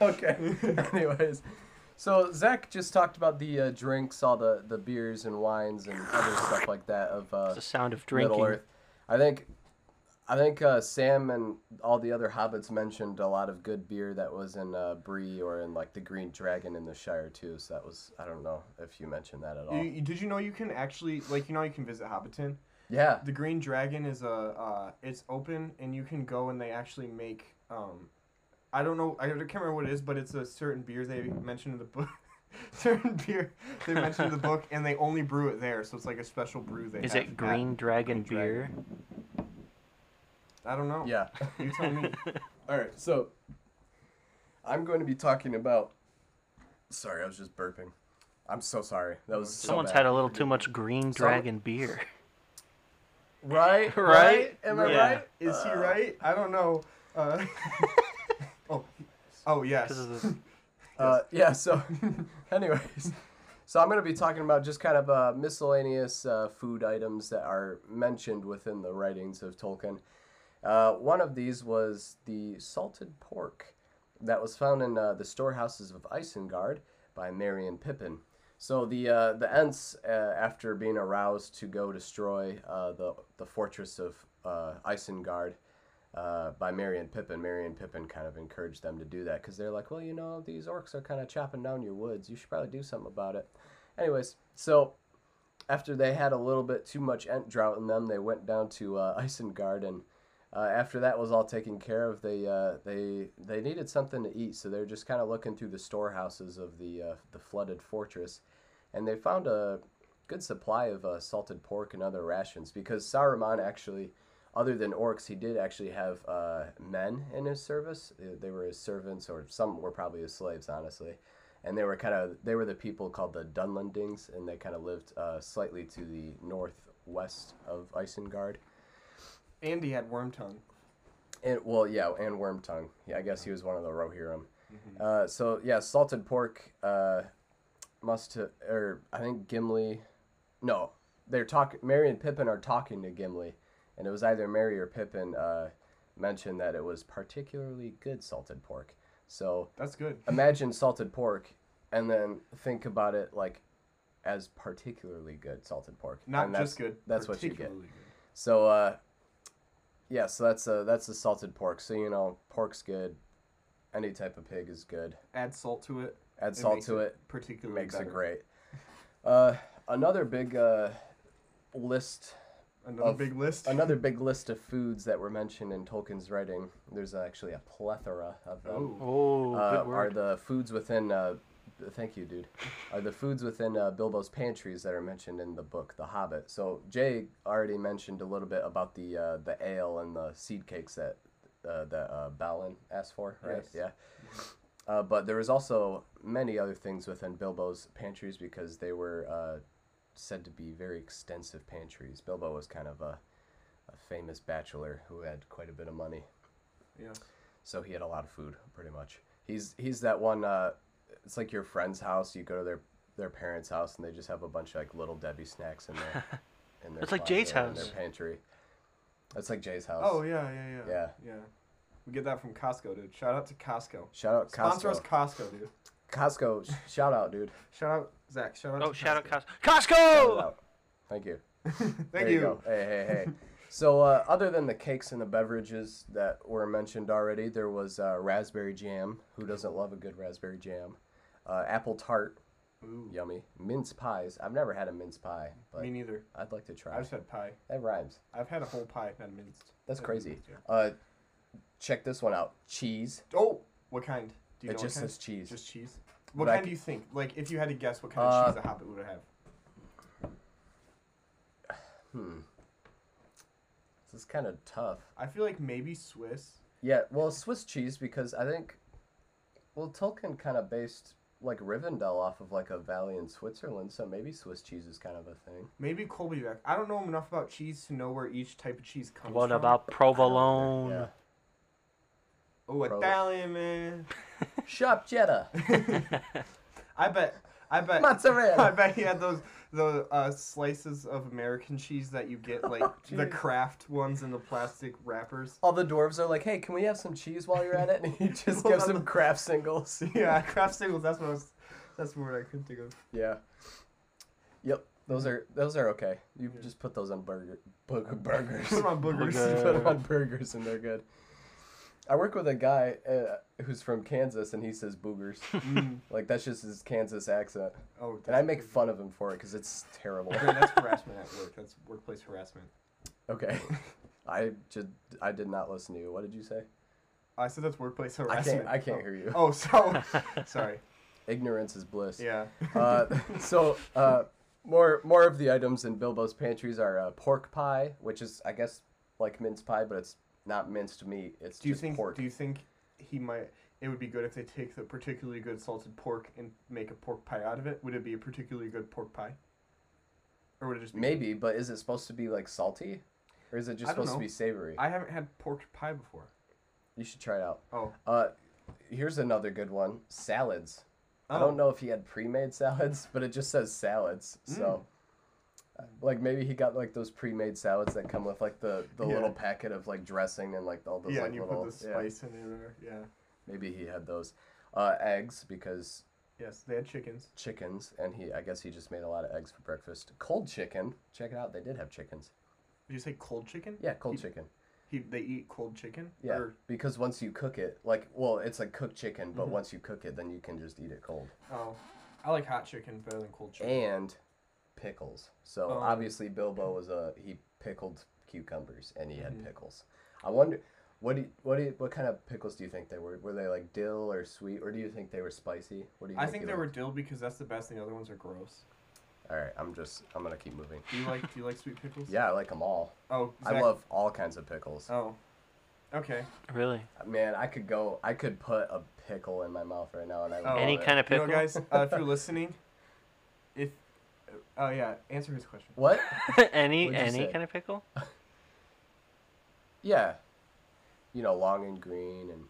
Okay. Anyways, so Zach just talked about the uh, drinks, all the, the beers and wines and other stuff like that of uh, the sound of drinking. Middle Earth. I think, I think uh, Sam and all the other hobbits mentioned a lot of good beer that was in uh, Bree or in like the Green Dragon in the Shire too. So that was... I don't know if you mentioned that at all. You, did you know you can actually... Like, you know you can visit Hobbiton? Yeah. The Green Dragon is a, uh, it's open, and you can go and they actually make, um, I don't know, I can't remember what it is, but it's a certain beer they mentioned in the book, certain beer they mentioned in the book, and they only brew it there, so it's like a special brew they is have. Is it Green Dragon Green beer? Dragon. I don't know. Yeah. You tell me. All right, so I'm going to be talking about, sorry, I was just burping. I'm so sorry. That was Someone's so had a little too much Green Dragon so, beer. Right, right? Am I yeah. right? Is uh, he right? I don't know. Uh, oh, oh yes. Uh, yeah. So, anyways, so I'm gonna be talking about just kind of uh, miscellaneous uh, food items that are mentioned within the writings of Tolkien. Uh, one of these was the salted pork that was found in uh, the storehouses of Isengard by Merry and Pippin. So the uh, the Ents, uh, after being aroused to go destroy uh, the the fortress of uh, Isengard uh, by Merry and Pippin, Merry and Pippin kind of encouraged them to do that because they're like, well, you know, these orcs are kind of chopping down your woods. You should probably do something about it. Anyways, so after they had a little bit too much Ent drought in them, they went down to uh, Isengard, and uh, after that was all taken care of, they uh, they they needed something to eat, so they're just kind of looking through the storehouses of the uh, the flooded fortress. And they found a good supply of uh, salted pork and other rations because Saruman actually, other than orcs, he did actually have uh, men in his service. They were his servants, or some were probably his slaves, honestly. And they were kind of they were the people called the Dunlendings, and they kind of lived uh, slightly to the northwest of Isengard. And he had Wormtongue. And well, yeah, and Wormtongue. Yeah, I guess he was one of the Rohirrim. Mm-hmm. Uh, so yeah, salted pork. Uh, Must have, or I think Gimli, no, they're talking. Merry and Pippin are talking to Gimli, and it was either Merry or Pippin uh, mentioned that it was particularly good salted pork. So that's good. Imagine salted pork, and then think about it like as particularly good salted pork. Not just good. That's what you get. Good. So, uh, yeah, so that's uh, that's the salted pork. So you know, pork's good. Any type of pig is good. Add salt to it. Add salt to it, particularly makes it great. Uh, another big uh, list. Another big list. Another big list of foods that were mentioned in Tolkien's writing. There's actually a plethora of them. Oh, uh, good word. Are the foods within? Uh, thank you, dude. Are the foods within uh, Bilbo's pantries that are mentioned in the book, The Hobbit? So Jay already mentioned a little bit about the uh, the ale and the seed cakes that uh, that uh, Balin asked for, right? Yes. Yeah. Uh, but there was also many other things within Bilbo's pantries because they were uh, said to be very extensive pantries. Bilbo was kind of a, a famous bachelor who had quite a bit of money. Yeah. So he had a lot of food, pretty much. He's he's that one, uh, it's like your friend's house. You go to their, their parents' house, and they just have a bunch of like Little Debbie snacks in there. It's like Jade's house. In their pantry. That's like Jay's house. Oh, yeah, yeah, yeah. Yeah. Yeah. We get that from Costco, dude. Shout out to Costco. Shout out Costco. Sponsor us Costco, dude. Costco, sh- shout out, dude. Shout out, Zach. Shout out oh, to shout Costco. Out Costco. Costco! Out. Thank you. Thank there you. you go. Hey, hey, hey. So, uh, other than the cakes and the beverages that were mentioned already, there was uh, raspberry jam. Who doesn't love a good raspberry jam? Uh, apple tart. Ooh. Yummy. Mince pies. I've never had a mince pie. But me neither. I'd like to try. I just had pie. That rhymes. I've had a whole pie, not minced. That's, That's crazy. Minced, yeah. Uh, check this one out. Cheese. Oh, what kind? Do you it know just says cheese. Just cheese. What but kind I, do you think? Like, if you had to guess, what kind uh, of cheese a hobbit would have? Hmm. This is kind of tough. I feel like maybe Swiss. Yeah, well, Swiss cheese because I think, well, Tolkien kind of based like Rivendell off of like a valley in Switzerland, so maybe Swiss cheese is kind of a thing. Maybe Kolbebeck. I don't know enough about cheese to know where each type of cheese comes what from. What about provolone? Yeah. Oh, Italian, man. Sharp cheddar. I bet. I bet. Mozzarella. I bet he had those those uh, slices of American cheese that you get, like, oh, the Kraft ones in the plastic wrappers. All the dwarves are like, hey, can we have some cheese while you're at it? And he just well, gives them the... Kraft singles. Yeah, Kraft singles. That's what I was, that's what I couldn't think of. Yeah. Yep. Those are those are okay. You yeah. just put those on burger, burger burgers. Put them on burgers. Burger. Put them on burgers, and they're good. I work with a guy uh, who's from Kansas, and he says boogers. Mm. Like, that's just his Kansas accent. Oh, and I make crazy. fun of him for it, because it's terrible. I mean, that's harassment at work. That's workplace harassment. Okay. I just, I did not listen to you. What did you say? I said that's workplace harassment. I can't, I can't oh. hear you. Oh, so, sorry. Ignorance is bliss. Yeah. uh, so, uh, more more of the items in Bilbo's pantries are uh, pork pie, which is, I guess, like mince pie, but it's not minced meat. It's do you just think, pork. Do you think he might? It would be good if they take the particularly good salted pork and make a pork pie out of it. Would it be a particularly good pork pie? Or would it just be maybe? Good? But is it supposed to be like salty, or is it just supposed know. to be savory? I haven't had pork pie before. You should try it out. Oh. Uh, here's another good one: salads. Oh. I don't know if he had pre-made salads, but it just says salads. Mm. So. Like, maybe he got, like, those pre-made salads that come with, like, the, the yeah. little packet of, like, dressing and, like, all those, yeah, like, little... Yeah, and you put the spice yeah. in there, yeah. Maybe he had those. Uh, eggs, because... Yes, they had chickens. Chickens, and he, I guess he just made a lot of eggs for breakfast. Cold chicken. Check it out, they did have chickens. Did you say cold chicken? Yeah, cold he, chicken. He They eat cold chicken? Yeah, or... because once you cook it, like, well, it's like cooked chicken, but mm-hmm. once you cook it, then you can just eat it cold. Oh, I like hot chicken better than cold chicken. And... pickles. So um, obviously Bilbo was a he pickled cucumbers and he had mm-hmm. pickles. I wonder what do you, what do you, what kind of pickles do you think they were? Were they like dill or sweet, or do you think they were spicy? What do you? I think, think they liked? were dill because that's the best thing. The other ones are gross. All right, I'm just I'm gonna keep moving. Do you like do you like sweet pickles? Yeah, I like them all. Oh, Zach. I love all kinds of pickles. Oh, okay. Really? Man, I could go. I could put a pickle in my mouth right now, and I oh, any it. kind of pickle. You know, guys, uh, if you're listening, if Oh, yeah. Answer his question. What? any any say? kind of pickle? Yeah. You know, long and green and...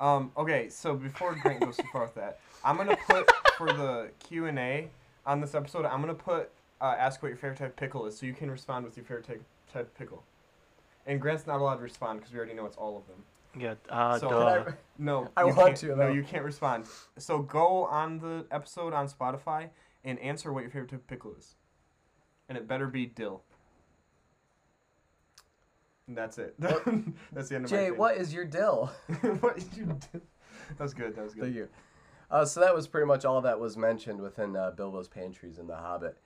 Um, okay, so before Grant goes too far with that, I'm going to put, for the Q and A on this episode, I'm going to put, uh, ask what your favorite type of pickle is, so you can respond with your favorite type, type of pickle. And Grant's not allowed to respond, because we already know it's all of them. Yeah, uh, so, duh. I, no, I want to, though. No, you can't respond. So go on the episode on Spotify... and answer what your favorite type of pickle is. And it better be dill. And that's it. That's the end of Jay, my Jay, what is your dill? What is your dill? That was good. That was good. Thank you. Uh, so that was pretty much all that was mentioned within uh, Bilbo's pantries in The Hobbit.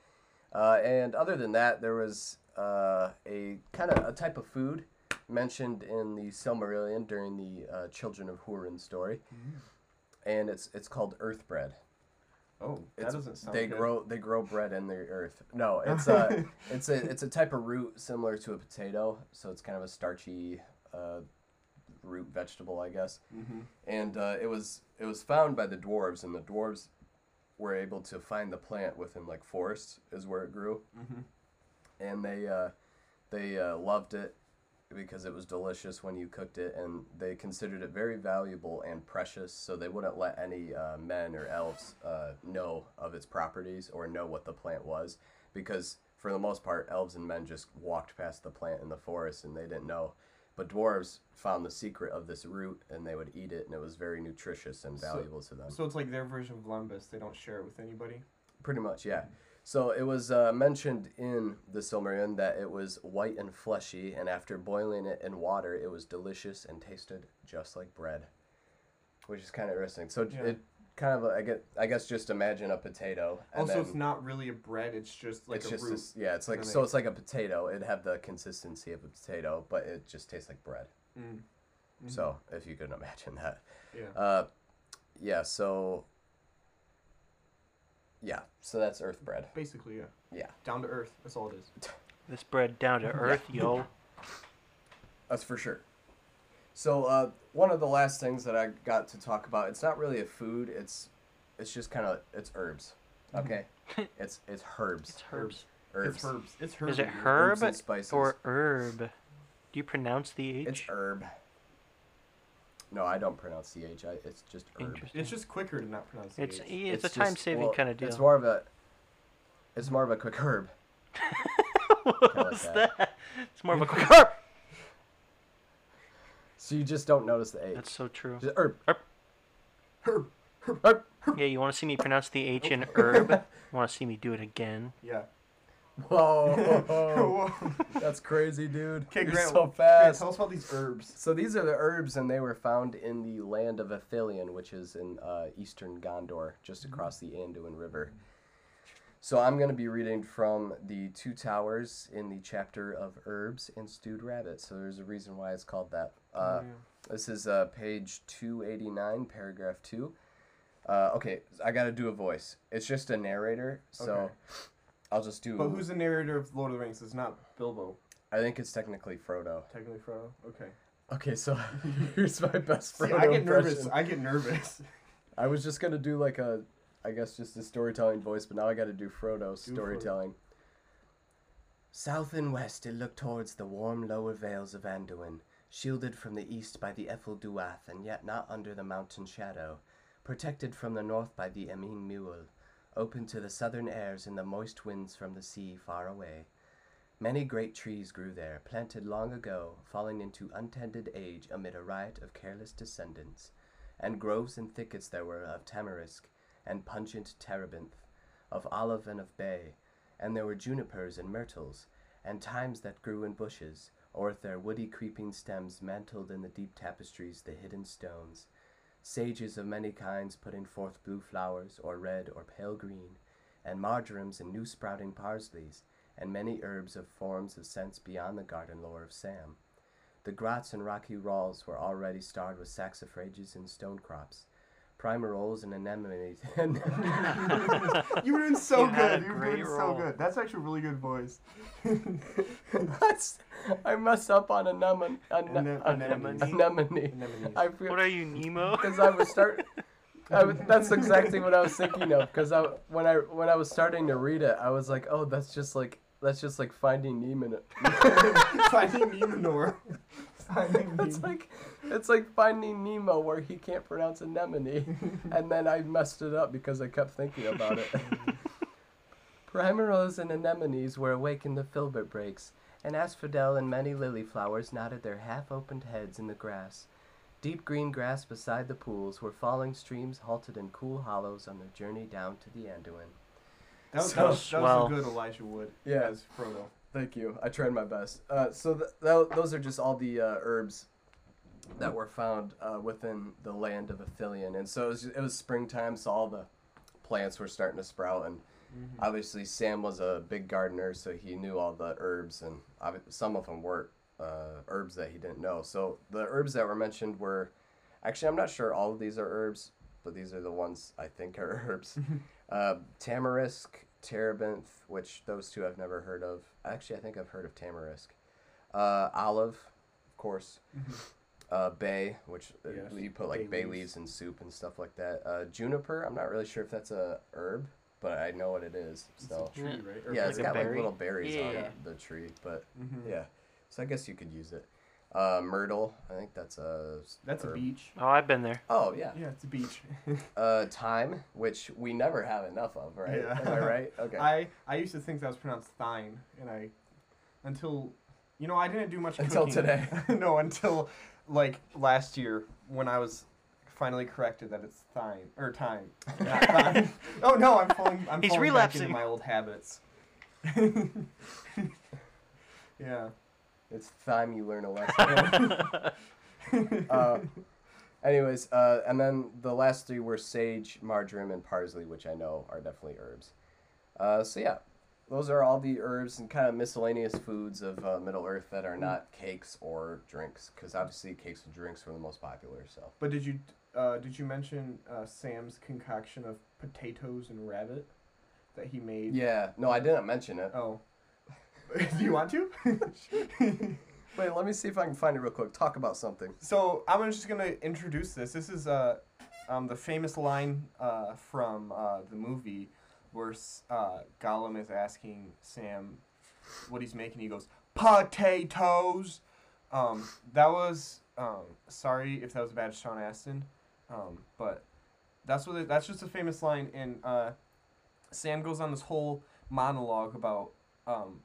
Uh, and other than that, there was uh, a kind of a type of food mentioned in the Silmarillion during the uh, Children of Húrin story. Mm. And it's it's called Earth Bread. Oh, that it's, doesn't sound they good. grow they grow bread in the earth. No, it's a it's a it's a type of root similar to a potato, so it's kind of a starchy uh, root vegetable, I guess. Mm-hmm. And uh, it was it was found by the dwarves, and the dwarves were able to find the plant within like forests is where it grew, mm-hmm. and they uh, they uh, loved it because it was delicious when you cooked it, and they considered it very valuable and precious, so they wouldn't let any uh, men or elves uh, know of its properties or know what the plant was, because for the most part, elves and men just walked past the plant in the forest and they didn't know. But dwarves found the secret of this root, and they would eat it, and it was very nutritious and valuable so, to them. So it's like their version of Lembas. They don't share it with anybody? Pretty much, yeah. So it was uh, mentioned in the Silmarillion that it was white and fleshy, and after boiling it in water, it was delicious and tasted just like bread, which is kind of interesting. So yeah. it kind of, I guess, I guess just imagine a potato. And also, then, it's not really a bread. It's just like it's a just root. This, yeah, it's like, so it's like a potato. It'd have the consistency of a potato, but it just tastes like bread. Mm. Mm-hmm. So if you could imagine that. Yeah. Uh, yeah, so... Yeah, so that's earth bread. Basically, yeah. Yeah. Down to earth. That's all it is. This bread down to earth, yeah. yo. That's for sure. So uh, one of the last things that I got to talk about, it's not really a food. It's it's just kind of, it's herbs. Okay? it's it's herbs. It's herbs. Herbs. It's herbs. It's herbs. Is it herb herbs and spices. Or herb? Do you pronounce the H? It's herb. No, I don't pronounce the H. I, it's just herb. It's just quicker to not pronounce the H. It's, it's, it's a time-saving well, kind of deal. It's more of a, it's more of a quick herb. what like was that. that? It's more of a quick herb. So you just don't notice the H. That's so true. Just herb. Herb. Herb. Herb. Herb. Herb. Yeah, you want to see me pronounce the H in herb? You want to see me do it again? Yeah. Whoa, whoa, whoa. That's crazy, dude. Okay, Grant, so fast. Grant, tell us about these herbs. So these are the herbs, and they were found in the land of Ithilien, which is in uh, eastern Gondor, just across the Anduin River. So I'm going to be reading from the Two Towers in the chapter of herbs and stewed rabbit. So there's a reason why it's called that. Uh, oh, yeah. This is uh, page two eighty-nine, paragraph two. Uh, okay, I got to do a voice. It's just a narrator, so... Okay. I'll just do... But who's the narrator of Lord of the Rings? It's not Bilbo. I think it's technically Frodo. Technically Frodo? Okay. Okay, so here's my best Frodo See, I get impression. nervous. I get nervous. I was just going to do like a, I guess just a storytelling voice, but now I got to do Frodo storytelling. Frodo. South and west it looked towards the warm lower vales of Anduin, shielded from the east by the Ethel Duath and yet not under the mountain shadow, protected from the north by the Emin Muel, open to the southern airs and the moist winds from the sea far away. Many great trees grew there, planted long ago, falling into untended age amid a riot of careless descendants, and groves and thickets there were of tamarisk and pungent terebinth, of olive and of bay, and there were junipers and myrtles, and thymes that grew in bushes, or with their woody creeping stems mantled in the deep tapestries the hidden stones, sages of many kinds putting forth blue flowers, or red, or pale green, and marjorams and new-sprouting parsleys, and many herbs of forms of scents beyond the garden lore of Sam. The grots and rocky walls were already starred with saxifrages and stone crops, primaroles and anemones. you were doing so you good. You were doing role. so good. That's actually a really good voice. That's, I messed up on anemone. Ane Ane anemone. Anemone. I feel, what are you, Nemo? Because I was start. I was, that's exactly what I was thinking of. Because I when I when I was starting to read it, I was like, oh, that's just like that's just like Finding Nemo. Finding Nemo. It's like, it's like Finding Nemo where he can't pronounce anemone, and then I messed it up because I kept thinking about it. Primaros and anemones were awake in the filbert breaks, and asphodel and many lily flowers nodded their half-opened heads in the grass. Deep green grass beside the pools where falling streams halted in cool hollows on their journey down to the Anduin. That was, so, that was, that was a good Elijah Wood yeah. as Frodo. Thank you. I tried my best. Uh, so th th those are just all the uh, herbs that were found uh, within the land of Ithilien. And so it was, it was springtime, so all the plants were starting to sprout. And mm-hmm. obviously Sam was a big gardener, so he knew all the herbs. And some of them weren't uh, herbs that he didn't know. So the herbs that were mentioned were... Actually, I'm not sure all of these are herbs, but these are the ones I think are herbs. uh, tamarisk... Terebinth, which those two I've never heard of. Actually, I think I've heard of tamarisk. Uh, olive, of course. uh, bay, which yes. you put like bay, bay leaves in soup and stuff like that. Uh, juniper, I'm not really sure if that's a herb, but I know what it is. So. It's a tree, right? Or yeah, like it's got berry? like little berries yeah. on it, the tree, but mm-hmm. yeah. So I guess you could use it. uh, Myrtle. I think that's a... That's herb. A beach. Oh, I've been there. Oh, yeah. Yeah, it's a beach. uh, Thyme, which we never have enough of, right? Yeah. Am I right? Okay. I, I used to think that was pronounced thine, and I... Until... You know, I didn't do much until cooking. Today. No, until, like, last year when I was... finally corrected that it's thine or time. Not thine. Oh no, I'm falling. I'm He's falling relapsing. Back into my old habits. Yeah, it's time you learn a lesson. uh, anyways, uh, and then the last three were sage, marjoram, and parsley, which I know are definitely herbs. Uh, so yeah, those are all the herbs and kind of miscellaneous foods of uh, Middle Earth that are not cakes or drinks, because obviously cakes and drinks were the most popular. So, but did you? Uh, did you mention uh, Sam's concoction of potatoes and rabbit that he made? Yeah. No, I didn't mention it. Oh. Do you want to? Wait, let me see if I can find it real quick. Talk about something. So I'm just going to introduce this. This is uh, um, the famous line uh, from uh, the movie where uh, Gollum is asking Sam what he's making. He goes, potatoes! Um, that was... Um, sorry if that was a bad Sean Astin, um, but that's what it, that's just a famous line. And uh, Sam goes on this whole monologue about um,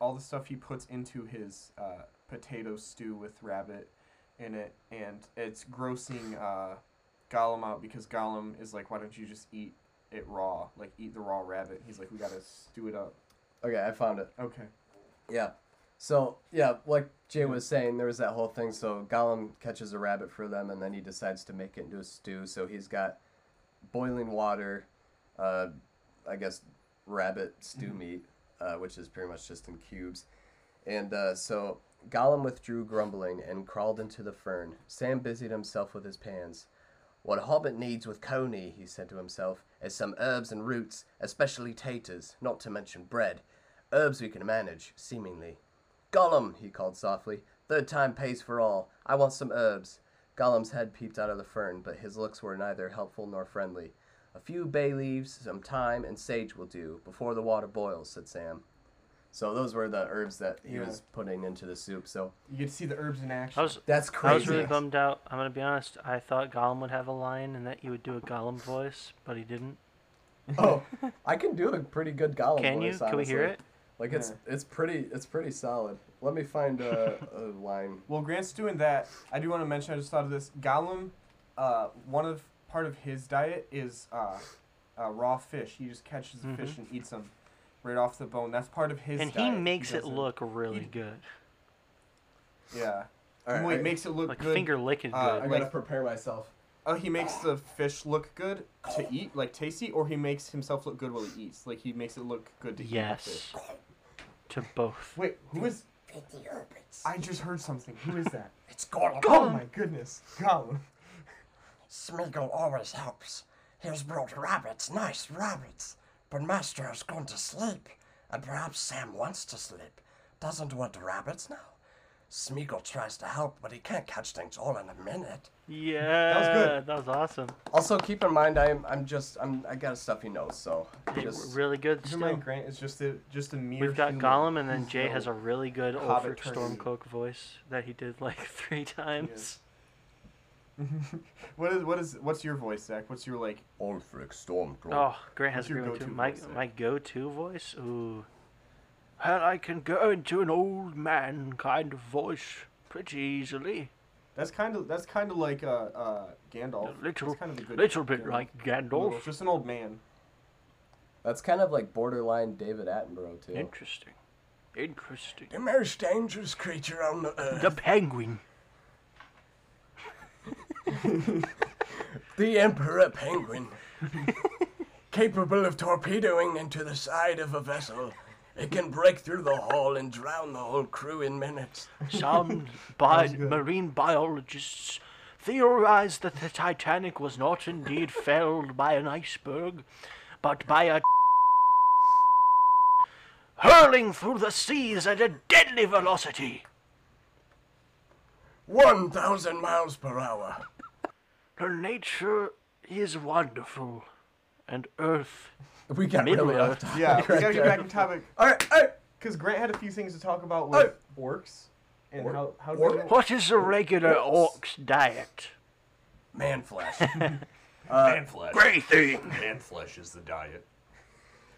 all the stuff he puts into his uh, potato stew with rabbit in it, and it's grossing uh, Gollum out because Gollum is like, why don't you just eat it raw? Like, eat the raw rabbit. He's like, we gotta stew it up. Okay, I found it. Okay. Yeah. So, yeah, like Jay was saying, there was that whole thing. So Gollum catches a rabbit for them, and then he decides to make it into a stew. So he's got boiling water, uh, I guess rabbit stew mm-hmm. meat, uh, which is pretty much just in cubes. And uh, so Gollum withdrew grumbling and crawled into the fern. Sam busied himself with his pans. What a hobbit needs with Coney, he said to himself, is some herbs and roots, especially taters, not to mention bread. Herbs we can manage, seemingly. Gollum, he called softly. Third time pays for all. I want some herbs. Gollum's head peeped out of the fern, but his looks were neither helpful nor friendly. A few bay leaves, some thyme, and sage will do, before the water boils, said Sam. So those were the herbs that he yeah. was putting into the soup. So you could see the herbs in action. I was, That's crazy. I was really bummed out. I'm going to be honest. I thought Gollum would have a line and that he would do a Gollum voice, but he didn't. Oh, I can do a pretty good Gollum can voice, Can you? Honestly. Can we hear it? Like, it's yeah. it's pretty it's pretty solid. Let me find a, a line. Well, Grant's doing that. I do want to mention, I just thought of this. Gollum, uh, one of part of his diet is uh, uh, raw fish. He just catches the mm-hmm. fish and eats them right off the bone. That's part of his and diet. And he makes he it look really eat. Good. Yeah. All right, Wait, I, makes it look like good. Like finger licking uh, good. I gotta like, prepare myself. Uh, he makes the fish look good to eat, like tasty, or he makes himself look good while he eats. Like, he makes it look good to yes. eat. Yes. To both. Wait, who is... I just heard something. Who is that? It's Gollum. Oh my goodness. Gollum. Smeagol always helps. He's brought rabbits, nice rabbits. But Master has gone to sleep. And perhaps Sam wants to sleep. Doesn't want rabbits now. Smeagol tries to help, but he can't catch things all in a minute. Yeah. That was good. That was awesome. Also, keep in mind, I'm I'm just I'm I got a stuffy nose, so just really good. Keep in mind, Grant is just a just a mere. We've got Gollum, and then Jay has a really good Ulfric Stormcloak voice that he did like three times. Yes. what is what is what's your voice, Zach? What's your like Ulfric Stormcloak? Oh, Grant has a good go-to. My voice, my go-to voice. Ooh, and I can go into an old man kind of voice pretty easily. That's kind of that's kind of like uh, uh, Gandalf. A little, kind of a good little bit Gandalf. Like Gandalf. It's just an old man. That's kind of like borderline David Attenborough, too. Interesting. Interesting. The most dangerous creature on the earth. The penguin. The Emperor Penguin. Capable of torpedoing into the side of a vessel. It can break through the hull and drown the whole crew in minutes. Some bi marine biologists theorized that the Titanic was not indeed felled by an iceberg, but by a hurling through the seas at a deadly velocity. One thousand miles per hour. The nature is wonderful, and Earth... We got really off topic. Yeah, we gotta get back on topic. All right, all right. Because Grant had a few things to talk about with right. orcs. And or, how, how or, what is a regular orc's diet? Man flesh. uh, Man flesh. Great thing. Man flesh is the diet.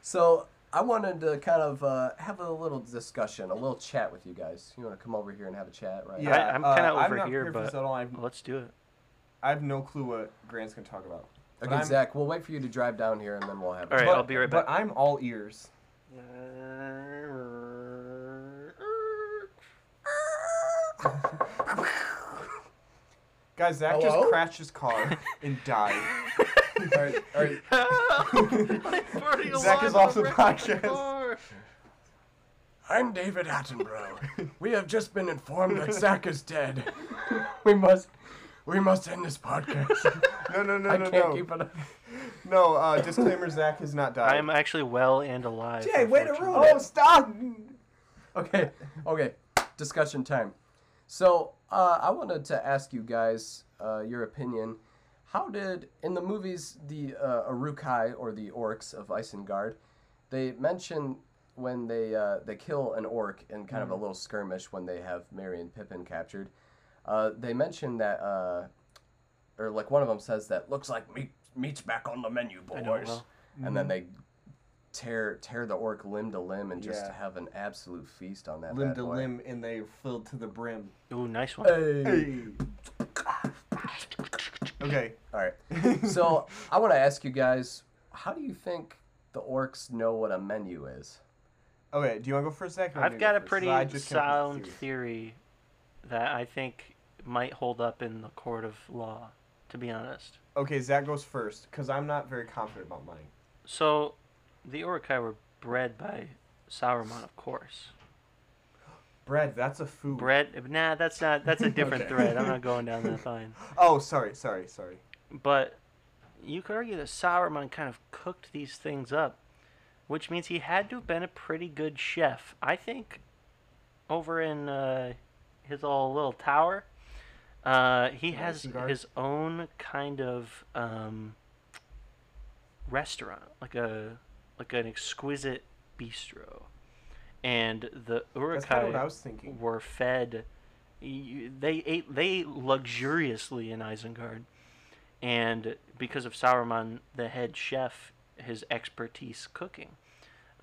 So I wanted to kind of uh, have a little discussion, a little chat with you guys. You want to come over here and have a chat, right? Yeah, I, I'm kind of uh, over here, but let's do it. I have no clue what Grant's going to talk about. Okay, I'm, Zach, we'll wait for you to drive down here, and then we'll have it. All right, but, I'll be right back. But I'm all ears. Guys, Zach Hello? just crashed his car and died. all right, all right. Zach is off the podcast. I'm David Attenborough. We have just been informed that Zach is dead. We must... We must end this podcast. no, no, no, I no, can't no. Keep it up. No, uh, disclaimer, Zach has not died. I am actually well and alive. Jay, way to ruin it. Oh, stop. Okay, okay. Discussion time. So uh, I wanted to ask you guys uh, your opinion. How did, in the movies, the uh, Uruk-hai, or the orcs of Isengard, they mention when they, uh, they kill an orc in kind mm. of a little skirmish when they have Merry and Pippin captured. Uh, they mentioned that, uh, or like one of them says that looks like meat, meat's back on the menu, boys. Mm-hmm. And then they tear tear the orc limb to limb and just yeah. have an absolute feast on that. Limb to boy. limb, and they filled to the brim. Ooh, nice one. Hey. Hey. Okay, all right. So I want to ask you guys, how do you think the orcs know what a menu is? Okay, do you want to go first, Zach? I've got a pretty sound theory that I think might hold up in the court of law, to be honest. Okay, Zach goes first, because I'm not very confident about mine. So, the Uruk-hai were bred by Saruman, of course. Bread, that's a food. Bread, nah, that's not, that's a different okay. thread. I'm not going down that line. Oh, sorry, sorry, sorry. But you could argue that Saruman kind of cooked these things up, which means he had to have been a pretty good chef. I think over in... Uh, his old little tower. Uh, he has his own kind of um, restaurant, like a like an exquisite bistro, and the Uruk-hai were fed. They ate they ate luxuriously in Isengard, and because of Saruman, the head chef, his expertise cooking.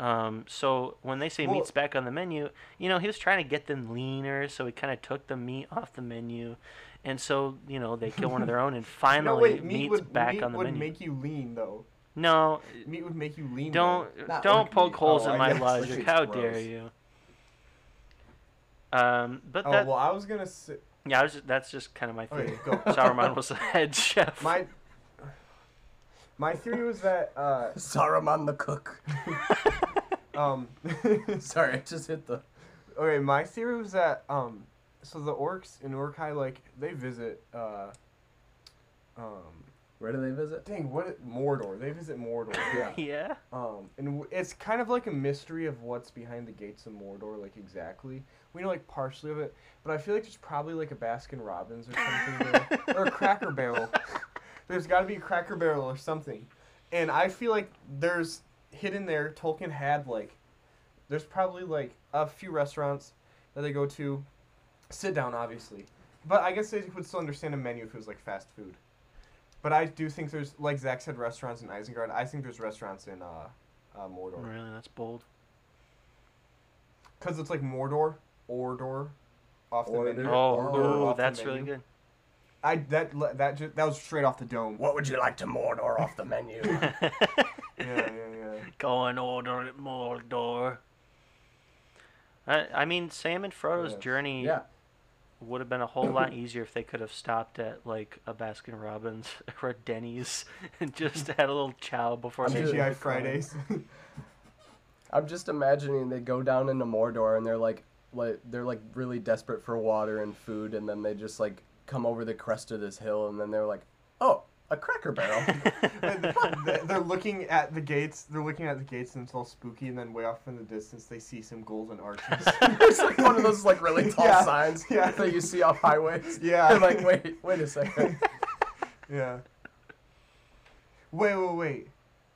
Um, so when they say well, meat's back on the menu, you know, he was trying to get them leaner, so he kind of took the meat off the menu. And so, you know, they kill one of their own, and finally no, wait, meat meat's would, back meat on the menu. Meat would make you lean, though. No. Meat would make you lean. Don't, don't like poke meat. holes oh, in my logic. How gross. dare you? Um, but that, oh, well, I was going to say... Yeah, I was just, that's just kind of my theory. Okay, Saruman was the head chef. My... My theory was that uh, Saruman the cook. um, sorry, I just hit the. Okay, my theory was that um, so the orcs in Uruk-hai, like they visit. Uh, um, Where do they visit? Dang, what Mordor? They visit Mordor. Yeah. yeah. Um, and w- it's kind of like a mystery of what's behind the gates of Mordor, like exactly. We know like partially of it, but I feel like there's probably like a Baskin Robbins or something there, or a Cracker Barrel. There's got to be a Cracker Barrel or something. And I feel like there's, hidden there, Tolkien had, like, there's probably, like, a few restaurants that they go to. Sit down, obviously. But I guess they would still understand a menu if it was, like, fast food. But I do think there's, like Zach said, restaurants in Isengard. I think there's restaurants in uh, uh, Mordor. Really? That's bold. Because it's, like, Mordor, Ordor, off the Order. menu. Oh, Ordor, ooh, that's menu. really good. I that that just, that was straight off the dome. What would you like to Mordor off the menu? yeah, yeah, yeah. Go and order at Mordor. I I mean, Sam and Frodo's yeah. journey yeah. would have been a whole lot easier if they could have stopped at like a Baskin Robbins or a Denny's and just had a little chow before I mean, they G I Fridays. I'm just imagining they go down into Mordor and they're like like they're like really desperate for water and food, and then they just like come over the crest of this hill, and then they're like, oh, a Cracker Barrel. They're looking at the gates, they're looking at the gates, and it's all spooky, and then way off in the distance, they see some golden arches. It's like one of those, like, really tall yeah. signs yeah. that you see off highways. Yeah. They're like, wait, wait a second. yeah. Wait, wait, wait.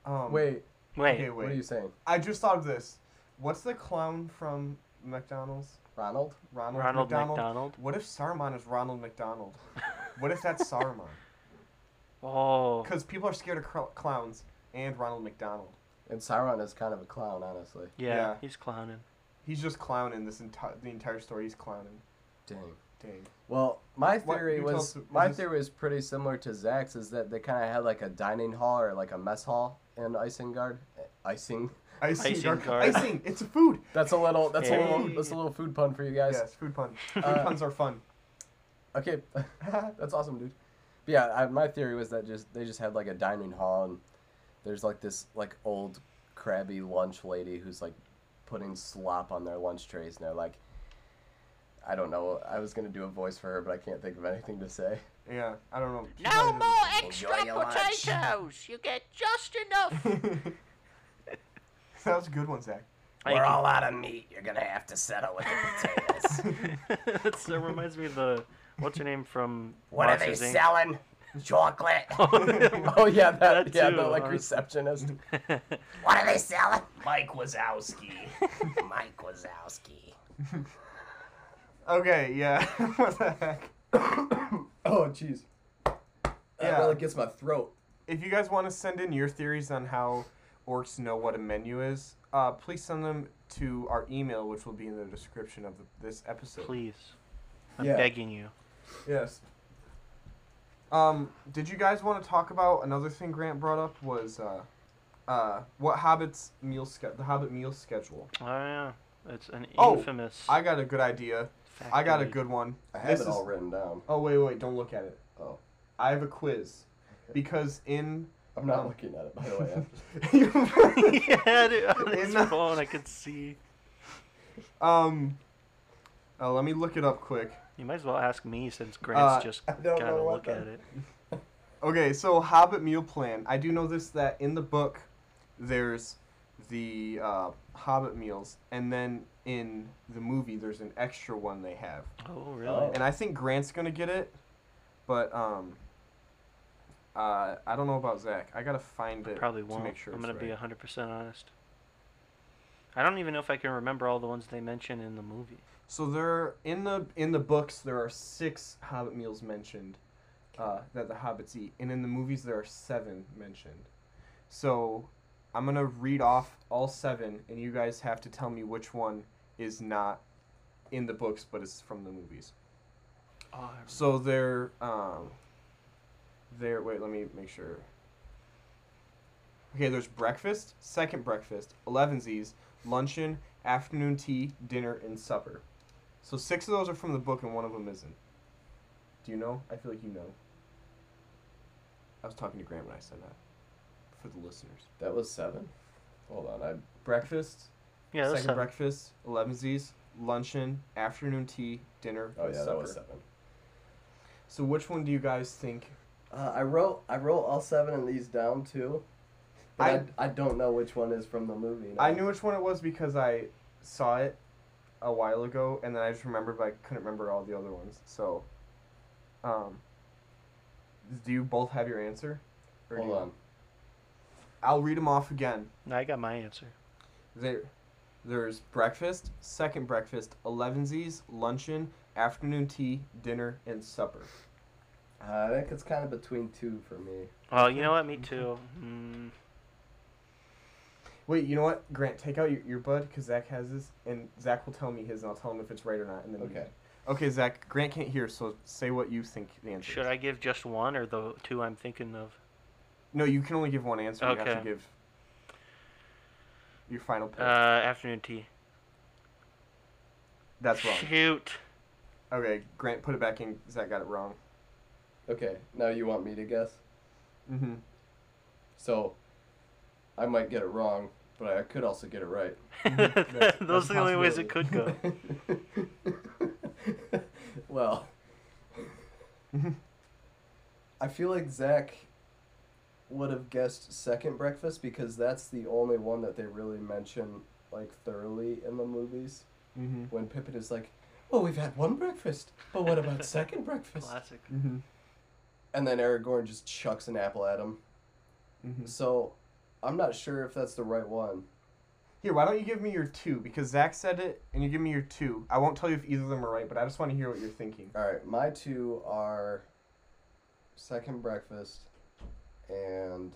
Um, wait. Wait. Okay, wait. What are you saying? I just thought of this. What's the clown from McDonald's? Ronald? Ronald, Ronald McDonald? McDonald. What if Saruman is Ronald McDonald? What if that's Saruman? Oh. Because people are scared of cl- clowns and Ronald McDonald. And Sauron is kind of a clown, honestly. Yeah, yeah. He's clowning. He's just clowning this entire the entire story. He's clowning. Dang. Dang. Well, my theory what, was us, my theory was pretty similar to Zach's. Is that they kind of had like a dining hall or like a mess hall in Isengard, Ising. Icing, icing, icing. It's a food. That's a little. That's hey. a little. That's a little food pun for you guys. Yes, food pun. Food uh, puns are fun. Okay, that's awesome, dude. But yeah, I, my theory was that just they just had like a dining hall, and there's like this like old crabby lunch lady who's like putting slop on their lunch trays, and they're like, I don't know. I was gonna do a voice for her, but I can't think of anything to say. Yeah, I don't know. No more extra potatoes. You get just enough. That was a good one, Zach. We're I, all out of meat. You're going to have to settle with the potatoes. That's, that reminds me of the... What's your name from... What Monsters, are they Incorporated? Selling? Chocolate. Oh, yeah, that, that yeah, too, the, like, receptionist. What are they selling? Mike Wazowski. Mike Wazowski. Okay, yeah. What the heck? Oh, jeez. That yeah. really gets my throat. If you guys want to send in your theories on how... orcs know what a menu is, uh, please send them to our email, which will be in the description of the, this episode. Please. I'm yeah. begging you. Yes. Um, did you guys want to talk about another thing Grant brought up was uh, uh, what Hobbit's meal ske- the Hobbit meal schedule. Oh, yeah. It's an infamous... Oh, I got a good idea. Factory. I got a good one. I have this it all is... written down. Oh, wait, wait, don't look at it. Oh. I have a quiz. Okay. Because in... I'm not um, looking at it, by the way. Yeah, dude, on his the... phone, I could see. Um, uh, let me look it up quick. You might as well ask me since Grant's uh, just gotta look at it. Okay, so Hobbit meal plan. I do know this, that in the book, there's the uh, Hobbit meals, and then in the movie, there's an extra one they have. Oh, really? Oh. And I think Grant's gonna get it, but... um. Uh, I don't know about Zach. I gotta find I it probably won't. to make sure I'm gonna it's right. be one hundred percent honest. I don't even know if I can remember all the ones they mention in the movie. So there, in the in the books, there are six Hobbit meals mentioned uh, that the Hobbits eat, and in the movies there are seven mentioned. So I'm gonna read off all seven, and you guys have to tell me which one is not in the books but is from the movies. Oh, so they're. Um, There, wait, let me make sure. Okay, there's breakfast, second breakfast, elevensies, luncheon, afternoon tea, dinner, and supper. So six of those are from the book and one of them isn't. Do you know? I feel like you know. I was talking to Graham when I said that. For the listeners. That was seven? Hold on, I... Breakfast, yeah, second seven. breakfast, elevensies, luncheon, afternoon tea, dinner, oh, and yeah, supper. Oh yeah, that was seven. So which one do you guys think... Uh, I wrote I wrote all seven of these down too, but I, I, I don't know which one is from the movie. No. I knew which one it was because I saw it a while ago, and then I just remembered, but I couldn't remember all the other ones. So, um, do you both have your answer? Or Hold do you on. Know? I'll read them off again. No, I got my answer. There, there's breakfast, second breakfast, elevensies, luncheon, afternoon tea, dinner, and supper. Uh, I think it's kind of between two for me. Oh, you know what? Me too. Mm. Wait, you know what? Grant, take out your earbud because Zach has his, and Zach will tell me his, and I'll tell him if it's right or not. And then okay. Okay, Zach, Grant can't hear, so say what you think the answer is. Should I give just one or the two I'm thinking of? No, you can only give one answer. Okay. You have to give your final pick. Uh, afternoon tea. That's wrong. Shoot. Okay, Grant, put it back in. Zach got it wrong. Okay, now you want me to guess? Mm-hmm. So, I might get it wrong, but I could also get it right. that's, that's Those are the only ways it could go. Well, I feel like Zach would have guessed second breakfast because that's the only one that they really mention, like, thoroughly in the movies. Mm-hmm. When Pippin is like, oh, we've had one breakfast, but what about second breakfast? Classic. Mm-hmm. And then Aragorn just chucks an apple at him. Mm-hmm. So, I'm not sure if that's the right one. Here, why don't you give me your two? Because Zach said it, and you give me your two. I won't tell you if either of them are right, but I just want to hear what you're thinking. All right, my two are second breakfast, and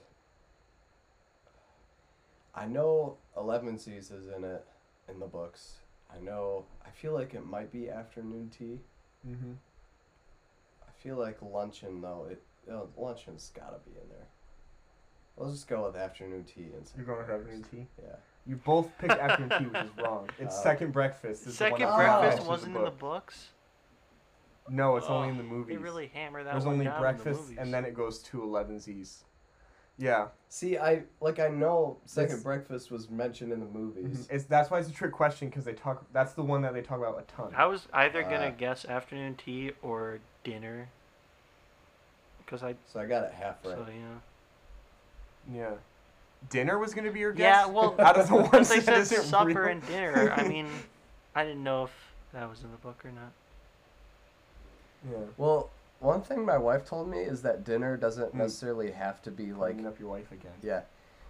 I know Elevensies is in it in the books. I know. I feel like it might be afternoon tea. Mm-hmm. I feel like luncheon though. It luncheon's gotta be in there. Let's just go with afternoon tea and. You're going with afternoon tea. Yeah. You both picked afternoon tea, which is wrong. It's uh, second breakfast. Is second the one breakfast wasn't in the books. No, it's oh, only in the movies. They really hammer that. There's one only down breakfast, in the and then it goes to elevensies. Yeah. See, I like I know second it's, breakfast was mentioned in the movies. Mm-hmm. It's that's why it's a trick question because they talk. That's the one that they talk about a ton. I was either uh, gonna guess afternoon tea or dinner. Because I. So I got it half right. So yeah. Yeah. Dinner was gonna be your guess. Yeah, well, out of the ones they said supper real. And dinner. I mean, I didn't know if that was in the book or not. Yeah. Well, one thing my wife told me is that dinner doesn't mm. necessarily have to be like. Bring up your wife again. Yeah.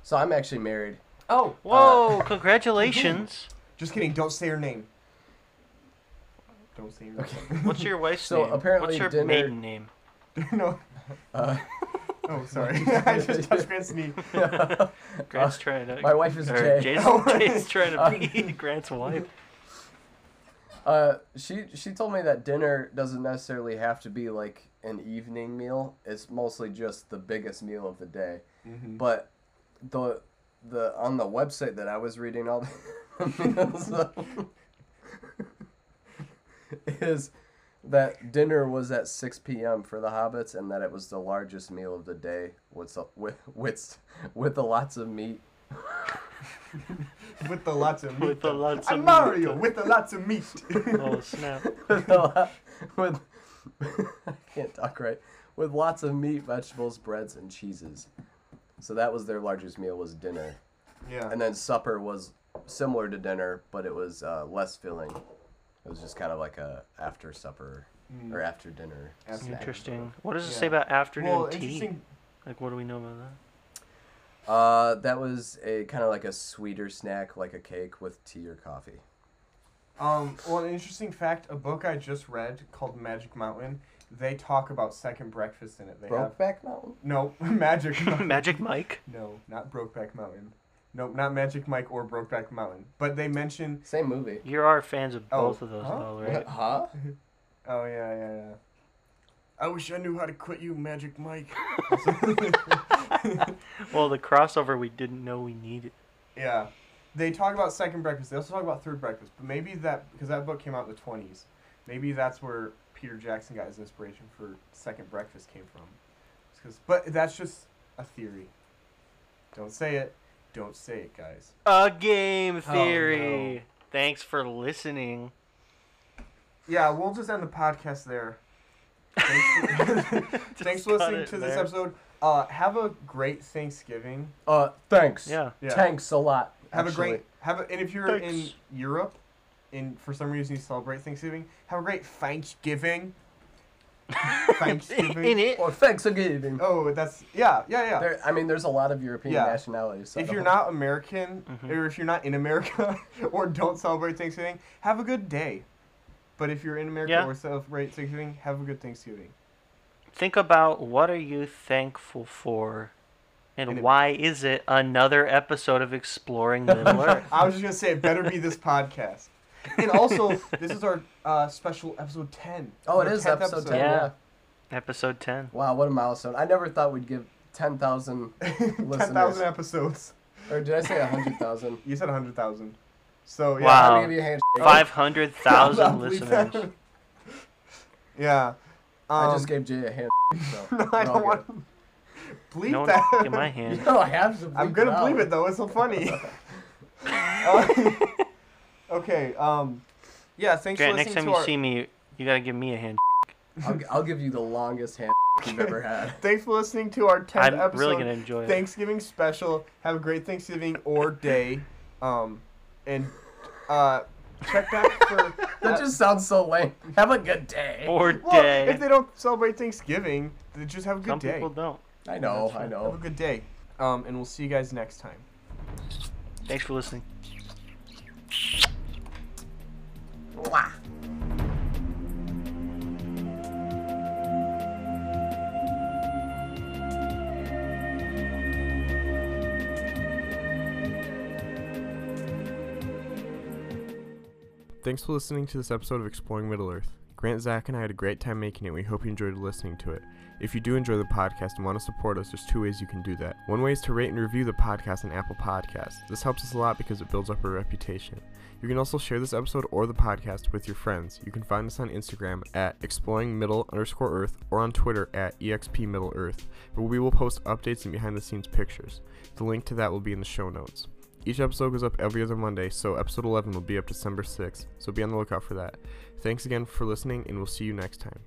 So I'm actually married. Oh. Whoa! Uh, congratulations. Just kidding. Don't say her name. Don't say her name. Okay. What's your wife's so name? So apparently, what's her dinner... maiden name? No. Uh, Oh, sorry. I just touched Grant's knee. Grant's uh, trying to... My wife is Jay. Jay's, oh, Jay's trying to uh, be Grant's wife. Uh, she she told me that dinner doesn't necessarily have to be, like, an evening meal. It's mostly just the biggest meal of the day. Mm-hmm. But the the on the website that I was reading all the meals of is... that dinner was at six p.m. for the hobbits, and that it was the largest meal of the day with with with, with the lots of meat. With the lots of meat. With the lots of meat. I'm Mario with the lots of meat. Oh snap! With, the lot, with I can't talk right. With lots of meat, vegetables, breads, and cheeses. So that was their largest meal was dinner. Yeah. And then supper was similar to dinner, but it was uh, less filling. It was just kind of like a after supper mm. or after dinner. After interesting. Dinner. What does it yeah. say about afternoon well, tea? Like, what do we know about that? Uh, that was a kind of like a sweeter snack, like a cake with tea or coffee. Um. Well, an interesting fact: a book I just read called Magic Mountain. They talk about second breakfast in it. They Brokeback have... Mountain. No, Magic. Mountain. Magic Mike. No, not Brokeback Mountain. Nope, not Magic Mike or Brokeback Mountain. But they mention... Same movie. You are fans of both oh, of those, huh? though, right? What? Huh? Oh, yeah, yeah, yeah. I wish I knew how to quit you, Magic Mike. Well, the crossover we didn't know we needed. Yeah. They talk about second breakfast. They also talk about third breakfast. But maybe that... Because that book came out in the twenties. Maybe that's where Peter Jackson got his inspiration for second breakfast came from. Because, but that's just a theory. Don't say it. Don't say it, guys. A game theory. Oh, no. Thanks for listening. Yeah, we'll just end the podcast there. Thanks for, thanks for listening to there. This episode. Uh, have a great Thanksgiving. Uh, thanks. Yeah. yeah. Thanks a lot. Have actually. a great. Have a, and if you're thanks. in Europe, and for some reason you celebrate Thanksgiving, have a great Thanksgiving. Thanksgiving in it or Thanksgiving. Oh, that's yeah, yeah, yeah. There, I mean, there's a lot of European yeah. nationalities. So if you're not American, mm-hmm. or if you're not in America, or don't celebrate Thanksgiving, have a good day. But if you're in America yeah. or celebrate Thanksgiving, have a good Thanksgiving. Think about what are you thankful for, and, and why it, is it another episode of Exploring Middle Earth? I was just gonna say, it better be this podcast. And also, this is our uh, special episode ten. Oh, it is episode, episode ten. Yeah. yeah, episode ten. Wow, what a milestone! I never thought we'd give ten thousand listeners. Ten thousand episodes. Or did I say a hundred thousand? You said a hundred thousand. So yeah, wow. I'm gonna give you a hand. Five hundred thousand listeners. Yeah. Um, I just gave Jay a hand. So no, I don't want to bleep no that. Get my hand. No, I have to. Bleep I'm gonna it bleep it though. It's so funny. uh, Okay, um, yeah, thanks Grant, for listening to our... next time you see me, you gotta give me a hand. I'll, I'll give you the longest hand you've ever had. Thanks for listening to our tenth episode. I'm really gonna enjoy it. Thanksgiving special. Have a great Thanksgiving or day. Um, and, uh, check back for... that, that just sounds so lame. Have a good day. Or well, day. If they don't celebrate Thanksgiving, they just have a good Some day. Some people don't. I know, I know. Have a good day. Um, and we'll see you guys next time. Thanks for listening. Mwah. Thanks for listening to this episode of Exploring Middle-earth. Grant, Zach, and I had a great time making it, and we hope you enjoyed listening to it. If you do enjoy the podcast and want to support us, there's two ways you can do that. One way is to rate and review the podcast on Apple Podcasts. This helps us a lot because it builds up our reputation. You can also share this episode or the podcast with your friends. You can find us on Instagram at exploringmiddle underscore earth or on Twitter at expmiddleearth, where we will post updates and behind-the-scenes pictures. The link to that will be in the show notes. Each episode goes up every other Monday, so episode eleven will be up December sixth, so be on the lookout for that. Thanks again for listening, and we'll see you next time.